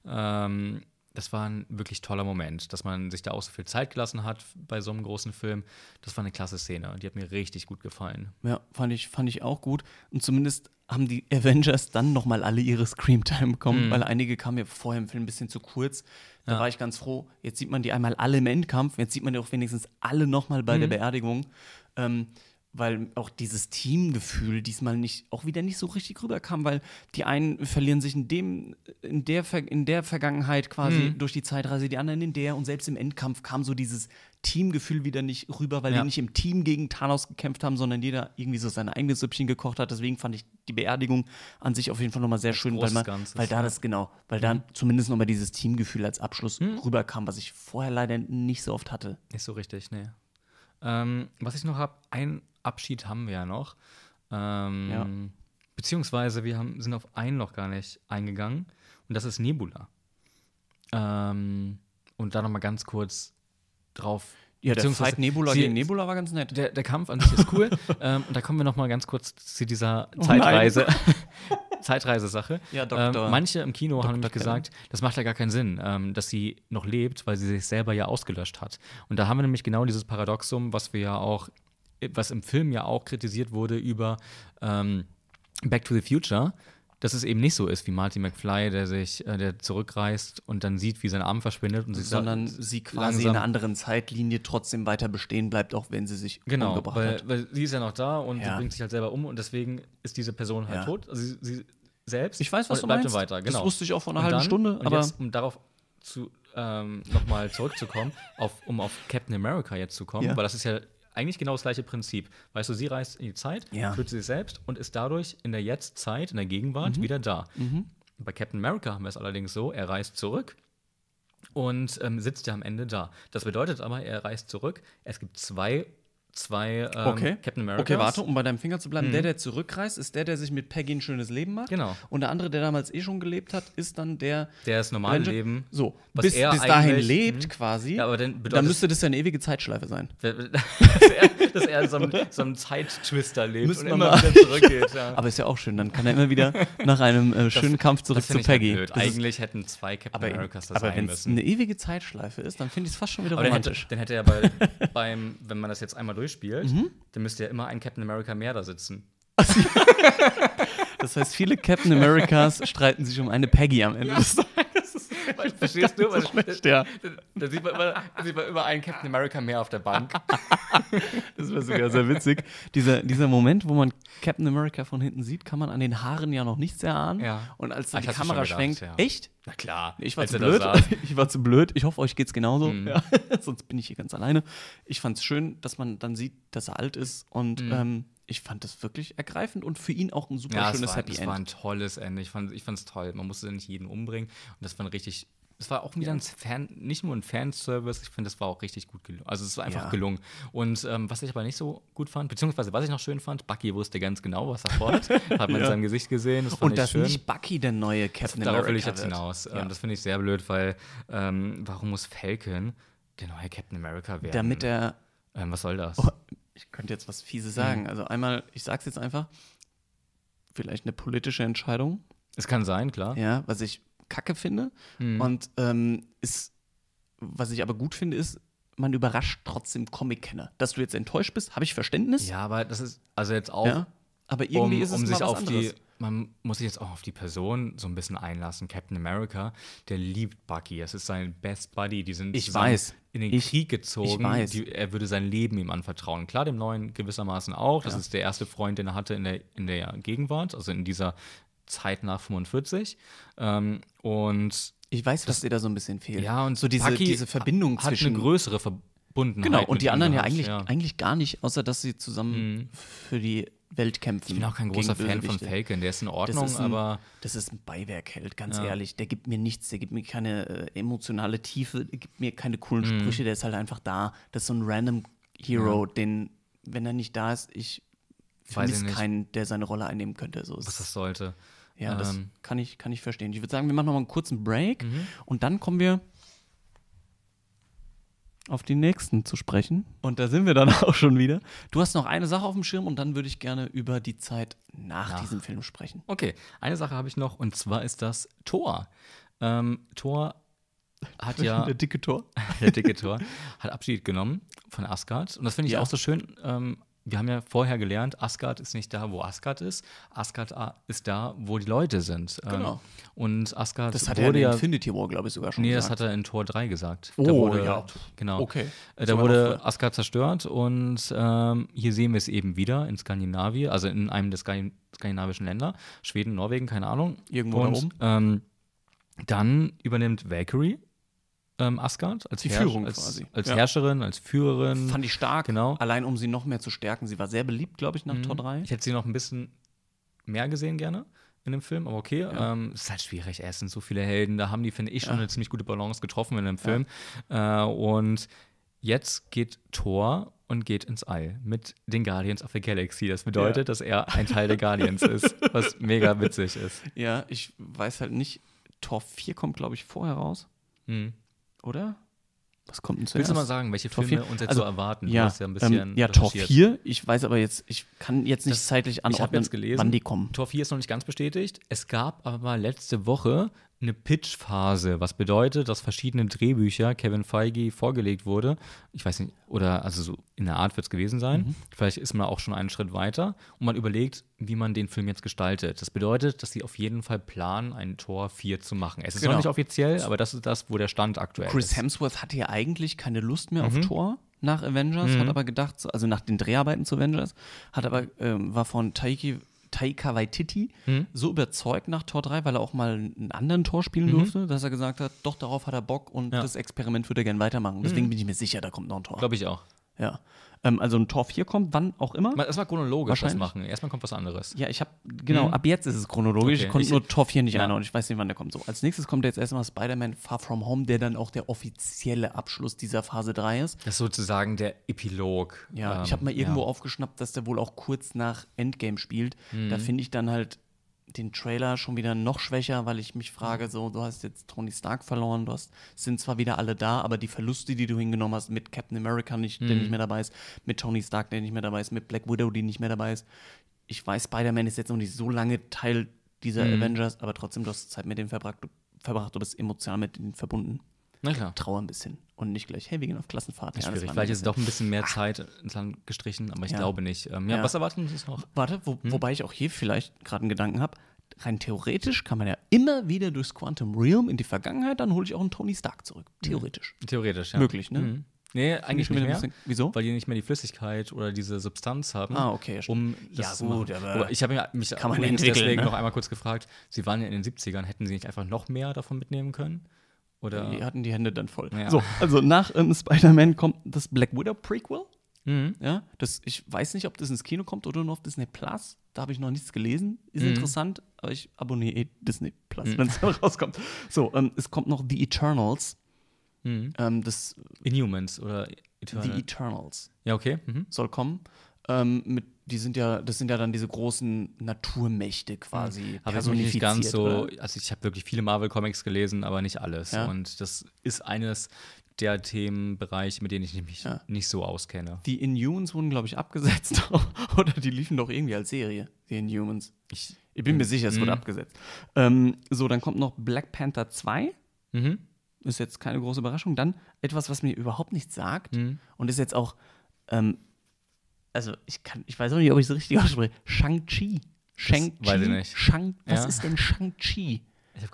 Das war ein wirklich toller Moment, dass man sich da auch so viel Zeit gelassen hat bei so einem großen Film. Das war eine klasse Szene und die hat mir richtig gut gefallen. Ja, fand ich auch gut. Und zumindest haben die Avengers dann nochmal alle ihre Screamtime bekommen, weil einige kamen ja vorher im Film ein bisschen zu kurz. Da war ich ganz froh. Jetzt sieht man die einmal alle im Endkampf. Jetzt sieht man die auch wenigstens alle nochmal bei der Beerdigung. Weil auch dieses Teamgefühl diesmal nicht so richtig rüberkam, weil die einen verlieren sich in der Vergangenheit quasi durch die Zeitreise, die anderen in der, und selbst im Endkampf kam so dieses Teamgefühl wieder nicht rüber, weil die nicht im Team gegen Thanos gekämpft haben, sondern jeder irgendwie so sein eigenes Süppchen gekocht hat. Deswegen fand ich die Beerdigung an sich auf jeden Fall nochmal sehr schön, weil da zumindest nochmal dieses Teamgefühl als Abschluss rüberkam, was ich vorher leider nicht so oft hatte. Nicht so richtig, ne. Was ich noch habe, einen Abschied haben wir ja noch. Beziehungsweise wir sind auf einen noch gar nicht eingegangen. Und das ist Nebula. Und da noch mal ganz kurz drauf. Ja, der Fight Nebula gegen Nebula war ganz nett. Der Kampf an sich ist cool. Und da kommen wir noch mal ganz kurz zu dieser Zeitreise-Sache. Ja, manche im Kino haben gesagt, das macht ja gar keinen Sinn, dass sie noch lebt, weil sie sich selber ja ausgelöscht hat. Und da haben wir nämlich genau dieses Paradoxum, was im Film ja auch kritisiert wurde über Back to the Future, dass es eben nicht so ist wie Marty McFly, der zurückreist und dann sieht, wie sein Arm verschwindet. Sondern sie quasi in einer anderen Zeitlinie trotzdem weiter bestehen bleibt, auch wenn sie sich umgebracht hat. Weil sie ist ja noch da und sie bringt sich halt selber um und deswegen ist diese Person halt tot. Also sie selbst. Ich weiß, was du meinst. Weiter. Genau. Das wusste ich auch vor einer halben Stunde. Und aber jetzt, um darauf nochmal zurückzukommen, um auf Captain America jetzt zu kommen, weil das ist ja eigentlich genau das gleiche Prinzip. Weißt du, sie reist in die Zeit, fühlt sie sich selbst und ist dadurch in der Jetztzeit, in der Gegenwart, wieder da. Mhm. Bei Captain America haben wir es allerdings so, er reist zurück und sitzt ja am Ende da. Das bedeutet aber, er reist zurück, es gibt zwei Captain Americas. Okay, warte, um bei deinem Finger zu bleiben. Der zurückreist, ist der sich mit Peggy ein schönes Leben macht. Genau. Und der andere, der damals schon gelebt hat, ist dann der. Der das normale Leben. So, was bis dahin lebt quasi. Ja, aber dann müsste das ja eine ewige Zeitschleife sein. Dass er so einem Zeittwister lebt und immer wieder zurückgeht. Ja. Aber ist ja auch schön, dann kann er immer wieder nach einem schönen Kampf zurück zu Peggy. Blöd. Eigentlich hätten zwei Captain Americas das sein müssen. Aber wenn es eine ewige Zeitschleife ist, dann finde ich es fast schon wieder romantisch. Dann hätte er wenn man das jetzt einmal durchspielt, dann müsste ja immer ein Captain America mehr da sitzen. Das heißt, viele Captain Americas streiten sich um eine Peggy am Ende. Verstehst du? Da sieht man immer einen Captain America mehr auf der Bank. Das wäre sogar sehr witzig. Dieser Moment, wo man Captain America von hinten sieht, kann man an den Haaren ja noch nichts erahnen. Ja. Und als dann die Kamera schwenkt, echt? Na klar. Ich war zu blöd. Ich hoffe, euch geht's genauso. Ja. Sonst bin ich hier ganz alleine. Ich fand's schön, dass man dann sieht, dass er alt ist und ich fand das wirklich ergreifend und für ihn auch ein super schönes Happy End. Ja, das war ein tolles Ende. Ich fand's toll. Man musste nicht jeden umbringen. Und das war auch wieder nicht nur ein Fanservice. Ich finde, das war auch richtig gut gelungen. Also, es war einfach gelungen. Und was ich aber nicht so gut fand, beziehungsweise was ich noch schön fand, Bucky wusste ganz genau, was er fordert. Hat man in seinem Gesicht gesehen. Das fand ich schön. Und dass nicht Bucky der neue Captain America wird. Darauf will ich jetzt hinaus. Ja. Das finde ich sehr blöd, weil warum muss Falcon der neue Captain America werden? Damit er. Was soll das? Oh. Ich könnte jetzt was Fieses sagen. Also einmal, ich sag's jetzt einfach, vielleicht eine politische Entscheidung. Es kann sein, klar. Ja, was ich kacke finde. Und was ich aber gut finde, ist, man überrascht trotzdem Comic-Kenner. Dass du jetzt enttäuscht bist, habe ich Verständnis. Ja, aber das ist also jetzt auch, aber irgendwie ist es mal was anderes. man muss sich jetzt auch auf die Person so ein bisschen einlassen. Captain America, der liebt Bucky. Das ist sein Best Buddy. Die sind in den Krieg gezogen. Er würde sein Leben ihm anvertrauen. Klar, dem Neuen gewissermaßen auch. Das ist der erste Freund, den er hatte in der Gegenwart, also in dieser Zeit nach 45. Und ich weiß, was dir da so ein bisschen fehlt. Ja, und so diese Verbindung zwischen. Hat eine größere Verbundenheit. Genau, und die anderen eigentlich gar nicht, außer dass sie zusammen für die Welt kämpfen. Ich bin auch kein großer Fan von Falcon, der ist in Ordnung, aber. Das ist ein Beiwerkheld, ganz ehrlich. Der gibt mir nichts, der gibt mir keine emotionale Tiefe, der gibt mir keine coolen Sprüche, der ist halt einfach da. Das ist so ein random Hero, den, wenn er nicht da ist, ich vermisse keinen, der seine Rolle einnehmen könnte. So, was das sollte. Ja, das kann ich verstehen. Ich würde sagen, wir machen noch mal einen kurzen Break und dann kommen wir auf die nächsten zu sprechen. Und da sind wir dann auch schon wieder. Du hast noch eine Sache auf dem Schirm und dann würde ich gerne über die Zeit nach diesem Film sprechen. Okay, eine Sache habe ich noch und zwar ist das Thor. Thor hat der dicke Thor. Der dicke Thor hat Abschied genommen von Asgard und das finde ich auch so schön. Wir haben ja vorher gelernt, Asgard ist nicht da, wo Asgard ist. Asgard ist da, wo die Leute sind. Genau. Und Asgard das hat wurde in Infinity War, glaube ich, sogar schon gesagt. Nee, das hat er in Tor 3 gesagt. Oh, da wurde, genau. Okay. Da wurde Asgard zerstört und hier sehen wir es eben wieder in Skandinavien, also in einem der skandinavischen Länder. Schweden, Norwegen, keine Ahnung. Irgendwo da oben. Dann übernimmt Valkyrie Asgard als die Führung quasi. Als Herrscherin, als Führerin. Fand ich stark, genau. Allein um sie noch mehr zu stärken. Sie war sehr beliebt, glaube ich, nach Tor 3. Ich hätte sie noch ein bisschen mehr gesehen gerne in dem Film, aber okay. Ist halt schwierig, es sind so viele Helden. Da haben die, finde ich, schon eine ziemlich gute Balance getroffen in dem Film. Und jetzt geht Thor und geht ins All mit den Guardians of the Galaxy. Das bedeutet, dass er ein Teil der Guardians ist, was mega witzig ist. Ja, ich weiß halt nicht. Tor 4 kommt, glaube ich, vorher raus. Oder? Was kommt denn zuerst? Willst du mal sagen, welche Filme uns jetzt so erwarten? Ja, du hast ja ein bisschen Tor 4. Ich weiß aber jetzt, ich kann jetzt nicht zeitlich anordnen, wann die kommen. Tor 4 ist noch nicht ganz bestätigt. Es gab aber letzte Woche eine Pitch-Phase, was bedeutet, dass verschiedene Drehbücher Kevin Feige vorgelegt wurde. Ich weiß nicht, oder also so in der Art wird es gewesen sein. Vielleicht ist man auch schon einen Schritt weiter und man überlegt, wie man den Film jetzt gestaltet. Das bedeutet, dass sie auf jeden Fall planen, einen Tor 4 zu machen. Es ist noch nicht offiziell, aber das ist das, wo der Stand aktuell ist. Chris Hemsworth hatte ja eigentlich keine Lust mehr auf Tor nach Avengers, hat aber gedacht, also nach den Dreharbeiten zu Avengers, hat aber war von Taika Waititi so überzeugt nach Tor 3, weil er auch mal einen anderen Tor spielen durfte, dass er gesagt hat, doch, darauf hat er Bock und das Experiment würde er gerne weitermachen. Deswegen bin ich mir sicher, da kommt noch ein Tor. Glaube ich auch. Ja. Also ein Tor 4 kommt, wann auch immer. Erstmal chronologisch das machen. Erstmal kommt was anderes. Ja, ich habe, genau, ab jetzt ist es chronologisch. Okay. Ich konnte nur Tor 4 nicht einordnen und ich weiß nicht, wann der kommt. So, als nächstes kommt jetzt erstmal Spider-Man Far From Home, der dann auch der offizielle Abschluss dieser Phase 3 ist. Das ist sozusagen der Epilog. Ja, ich habe mal irgendwo aufgeschnappt, dass der wohl auch kurz nach Endgame spielt. Da finde ich dann halt den Trailer schon wieder noch schwächer, weil ich mich frage, so, du hast jetzt Tony Stark verloren, du sind zwar wieder alle da, aber die Verluste, die du hingenommen hast, mit Captain America, der nicht mehr dabei ist, mit Tony Stark, der nicht mehr dabei ist, mit Black Widow, die nicht mehr dabei ist. Ich weiß, Spider-Man ist jetzt noch nicht so lange Teil dieser Avengers, aber trotzdem, du hast Zeit mit denen verbracht, du bist emotional mit ihnen verbunden. Na klar. Trauer ein bisschen und nicht gleich, hey, wir gehen auf Klassenfahrt. Ja, schwierig, vielleicht ist doch ein bisschen mehr Zeit ins Land gestrichen, aber ich glaube nicht. Was erwarten wir uns noch? Warte, wobei ich auch hier vielleicht gerade einen Gedanken habe, rein theoretisch kann man ja immer wieder durchs Quantum Realm in die Vergangenheit, dann hole ich auch einen Tony Stark zurück. Theoretisch. Theoretisch, ja. Möglich, ne? Nee, eigentlich nicht mehr. Wieso? Weil die nicht mehr die Flüssigkeit oder diese Substanz haben. Ah, okay. Um das zu machen. Aber ich habe mich deswegen noch einmal kurz gefragt, sie waren ja in den 70ern, hätten sie nicht einfach noch mehr davon mitnehmen können? Oder die hatten die Hände dann voll. Ja. So, also nach Spider-Man kommt das Black Widow Prequel. Ja, ich weiß nicht, ob das ins Kino kommt oder nur auf Disney Plus. Da habe ich noch nichts gelesen. Ist interessant, aber ich abonniere Disney Plus, wenn es dann rauskommt. So, es kommt noch The Eternals. Das Inhumans oder Eternals. The Eternals. Ja, okay. Soll kommen. Das sind ja dann diese großen Naturmächte quasi. Aber so nicht ganz so. Oder? Also ich habe wirklich viele Marvel-Comics gelesen, aber nicht alles. Ja. Und das ist eines der Themenbereiche, mit denen ich mich nicht so auskenne. Die Inhumans wurden, glaube ich, abgesetzt. Oder die liefen doch irgendwie als Serie, die Inhumans. Ich bin mir sicher, es wurde abgesetzt. So, dann kommt noch Black Panther 2. Ist jetzt keine große Überraschung. Dann etwas, was mir überhaupt nichts sagt. Und ist jetzt auch Also, ich weiß auch nicht, ob ich es richtig ausspreche. Shang-Chi. Shang-Chi? Was ist denn Shang-Chi?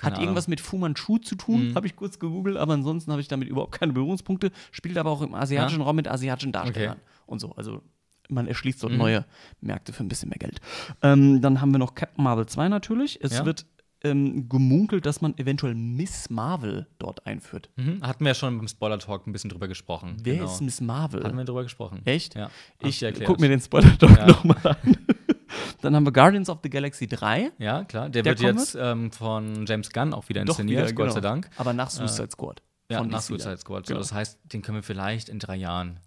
Hat irgendwas mit Fu Manchu zu tun, habe ich kurz gegoogelt, aber ansonsten habe ich damit überhaupt keine Berührungspunkte. Spielt aber auch im asiatischen Raum mit asiatischen Darstellern und so. Also man erschließt dort neue Märkte für ein bisschen mehr Geld. Dann haben wir noch Captain Marvel 2 natürlich. Es wird gemunkelt, dass man eventuell Miss Marvel dort einführt. Hatten wir ja schon beim Spoiler-Talk ein bisschen drüber gesprochen. Wer ist Miss Marvel? Hatten wir drüber gesprochen. Echt? Ja. Ich guck mir den Spoiler-Talk nochmal an. Dann haben wir Guardians of the Galaxy 3. Ja, klar. Der wird jetzt von James Gunn auch wieder inszeniert, Gott sei Dank. Aber nach Suicide Squad. Ja, nach Suicide Squad. Genau. So, das heißt, den können wir vielleicht in 3 Jahren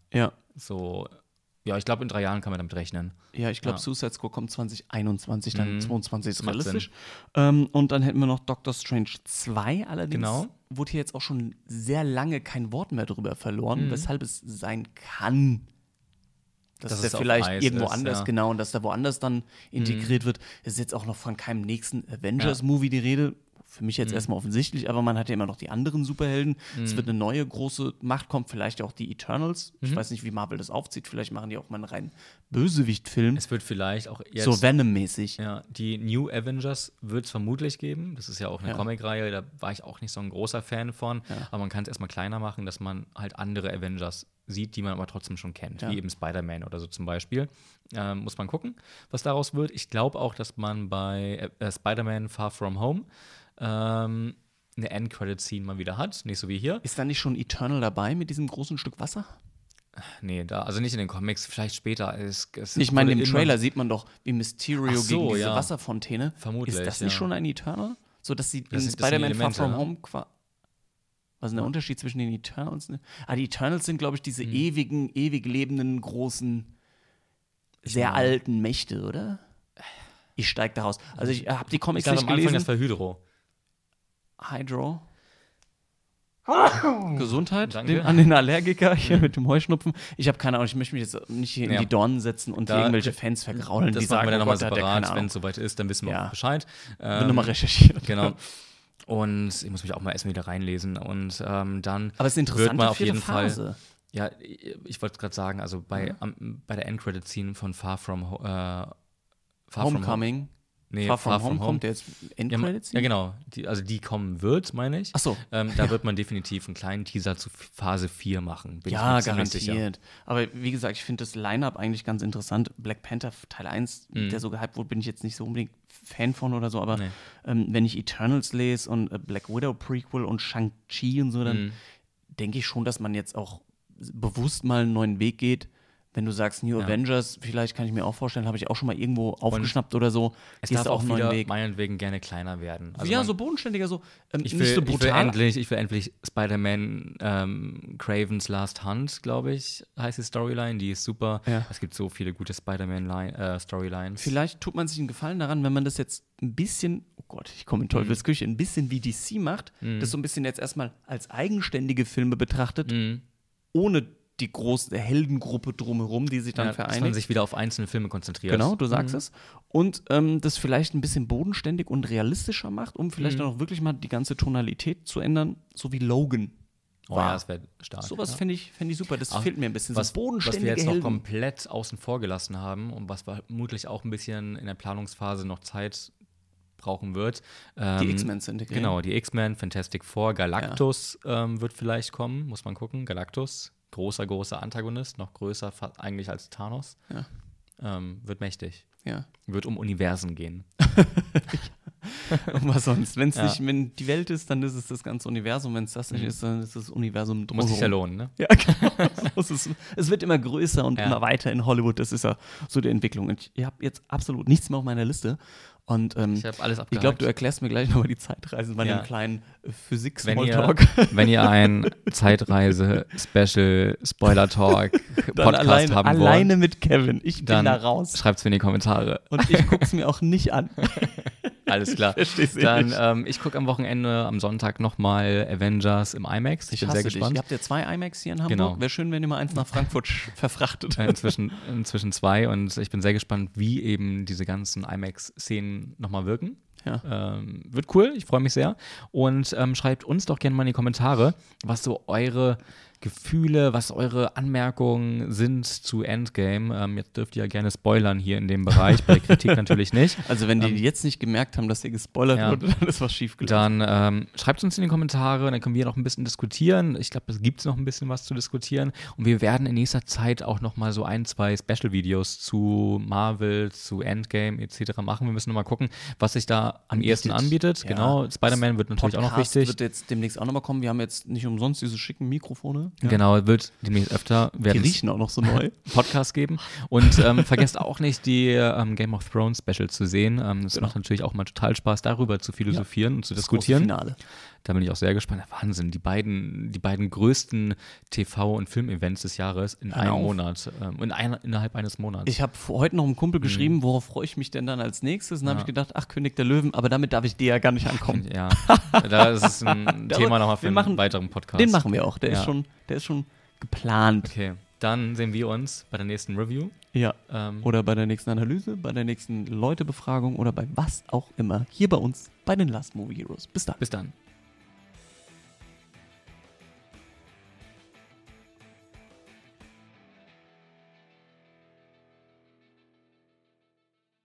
ich glaube, in 3 Jahren kann man damit rechnen. Ja, ich glaube, Suicide Squad kommt 2021, dann 2022 ist realistisch. Und dann hätten wir noch Doctor Strange 2. Allerdings wurde hier jetzt auch schon sehr lange kein Wort mehr drüber verloren, weshalb es sein kann, dass es ja vielleicht irgendwo anders, und dass da woanders dann integriert wird. Es ist jetzt auch noch von keinem nächsten Avengers-Movie die Rede. Für mich jetzt erstmal offensichtlich, aber man hat ja immer noch die anderen Superhelden. Es wird eine neue große Macht, kommt vielleicht auch die Eternals. Ich weiß nicht, wie Marvel das aufzieht. Vielleicht machen die auch mal einen reinen Bösewicht-Film. Es wird vielleicht auch jetzt so Venom-mäßig. Ja, die New Avengers wird es vermutlich geben. Das ist ja auch eine Comic-Reihe, da war ich auch nicht so ein großer Fan von. Ja. Aber man kann es erstmal kleiner machen, dass man halt andere Avengers sieht, die man aber trotzdem schon kennt, wie eben Spider-Man oder so zum Beispiel. Muss man gucken, was daraus wird. Ich glaube auch, dass man bei Spider-Man Far From Home eine End-Credit-Scene mal wieder hat, nicht so wie hier. Ist da nicht schon Eternal dabei mit diesem großen Stück Wasser? Nee, also nicht in den Comics, vielleicht später. Ich meine, im Trailer sieht man doch, wie Mysterio gegen diese Wasserfontäne. Vermutlich, ist das nicht schon ein Eternal? So, dass sie in Spider-Man Far From Home was ist der Unterschied zwischen den Eternals? Die Eternals sind, glaube ich, diese ewigen, ewig lebenden, großen, sehr alten Mächte, oder? Ich steige daraus. Also ich habe die Comics nicht gelesen. Das war Hydro. Gesundheit an den Allergiker hier mit dem Heuschnupfen. Ich habe keine Ahnung, ich möchte mich jetzt nicht hier in die Dornen setzen und irgendwelche Fans vergraulen. Das machen wir dann nochmal separat, wenn es soweit ist, dann wissen wir auch Bescheid. Wenn du mal recherchiert. Genau. Und ich muss mich auch mal erstmal wieder reinlesen. Und dann aber es ist interessant, wird man auf jeden Fall. Ja, ich wollte gerade sagen, also bei der Endcredit-Scene von Far From Home kommt der jetzt Endcredits? Ja, genau. Die kommen wird, meine ich. Ach so. Da wird man definitiv einen kleinen Teaser zu Phase 4 machen. Ja, garantiert. Aber wie gesagt, ich finde das Line-Up eigentlich ganz interessant. Black Panther Teil 1, der so gehypt wurde, bin ich jetzt nicht so unbedingt Fan von oder so. Aber wenn ich Eternals lese und Black Widow Prequel und Shang-Chi und so, dann denke ich schon, dass man jetzt auch bewusst mal einen neuen Weg geht. Wenn du sagst New Avengers, vielleicht kann ich mir auch vorstellen, habe ich auch schon mal irgendwo aufgeschnappt oder so. Es darf auch wieder meinetwegen gerne kleiner werden. Also so bodenständiger, so nicht so brutal. Ich will endlich Spider-Man Cravens Last Hunt, glaube ich, heißt die Storyline. Die ist super. Ja. Es gibt so viele gute Spider-Man-Storylines. Vielleicht tut man sich einen Gefallen daran, wenn man das jetzt ein bisschen, oh Gott, ich komme in Teufels Küche, ein bisschen wie DC macht, das so ein bisschen jetzt erstmal als eigenständige Filme betrachtet, ohne die große Heldengruppe drumherum, die sich dann vereinigt. Dass man sich wieder auf einzelne Filme konzentriert. Genau, du sagst es. Und das vielleicht ein bisschen bodenständig und realistischer macht, um vielleicht dann auch wirklich mal die ganze Tonalität zu ändern, so wie Logan war. Ja, das wäre stark. Sowas fänd ich super, das fehlt mir ein bisschen. So bodenständige Helden. Was wir jetzt noch komplett außen vor gelassen haben und was vermutlich auch ein bisschen in der Planungsphase noch Zeit brauchen wird. Die X-Men sind integriert. Genau, die X-Men, Fantastic Four, Galactus wird vielleicht kommen, muss man gucken. Galactus. Großer Antagonist, noch größer eigentlich als Thanos, wird mächtig. Ja. Wird um Universen gehen. Und was sonst? Wenn es nicht, wenn die Welt ist, dann ist es das ganze Universum. Wenn es das nicht ist, dann ist das Universum drumherum. Muss sich ja lohnen, ne? Ja, genau. Es wird immer größer und immer weiter in Hollywood. Das ist ja so die Entwicklung. Und ich habe jetzt absolut nichts mehr auf meiner Liste. Und ich habe alles abgehakt. Ich glaube, du erklärst mir gleich nochmal die Zeitreisen bei einem kleinen Physik-Smalltalk. Wenn ihr ein Zeitreise-Special-Spoiler-Talk-Podcast haben wollt. Alleine mit Kevin. Ich bin da raus. Schreibt's mir in die Kommentare. Und ich guck's mir auch nicht an. Alles klar. Dann, ich gucke am Wochenende, am Sonntag nochmal Avengers im IMAX. Ich bin sehr gespannt. Ihr habt ja 2 IMAX hier in Hamburg. Genau. Wäre schön, wenn ihr mal eins nach Frankfurt verfrachtet. Inzwischen 2. Und ich bin sehr gespannt, wie eben diese ganzen IMAX-Szenen nochmal wirken. Ja. Wird cool, ich freue mich sehr. Und schreibt uns doch gerne mal in die Kommentare, was so eure Gefühle, was eure Anmerkungen sind zu Endgame. Jetzt dürft ihr ja gerne spoilern hier in dem Bereich, bei der Kritik natürlich nicht. Also wenn die jetzt nicht gemerkt haben, dass ihr gespoilert wurde, dann ist was schiefgelaufen. Dann schreibt es uns in die Kommentare, dann können wir noch ein bisschen diskutieren. Ich glaube, es gibt noch ein bisschen was zu diskutieren. Und wir werden in nächster Zeit auch noch mal so ein, zwei Special-Videos zu Marvel, zu Endgame etc. machen. Wir müssen noch mal gucken, was sich da am ehesten anbietet. Ja. Genau, Spider-Man wird natürlich Podcast auch noch wichtig. Wird jetzt demnächst auch noch mal kommen. Wir haben jetzt nicht umsonst diese schicken Mikrofone. Ja. Genau, wird demnächst öfter. Die riechen auch noch so neu. Podcast geben. Und vergesst auch nicht, die Game of Thrones Special zu sehen. Das macht natürlich auch mal total Spaß, darüber zu philosophieren und zu diskutieren. Das große Finale. Da bin ich auch sehr gespannt. Wahnsinn, die beiden größten TV- und Filmevents des Jahres in einem Monat. Innerhalb eines Monats. Ich habe heute noch einem Kumpel geschrieben, worauf freue ich mich denn dann als nächstes? Und dann habe ich gedacht, ach, König der Löwen, aber damit darf ich dir ja gar nicht ankommen. Ja, das ist ein Thema nochmal für einen weiteren Podcast. Den machen wir auch, der ist schon geplant. Okay, dann sehen wir uns bei der nächsten Review. Ja, oder bei der nächsten Analyse, bei der nächsten Leutebefragung oder bei was auch immer. Hier bei uns bei den Last Movie Heroes. Bis dann.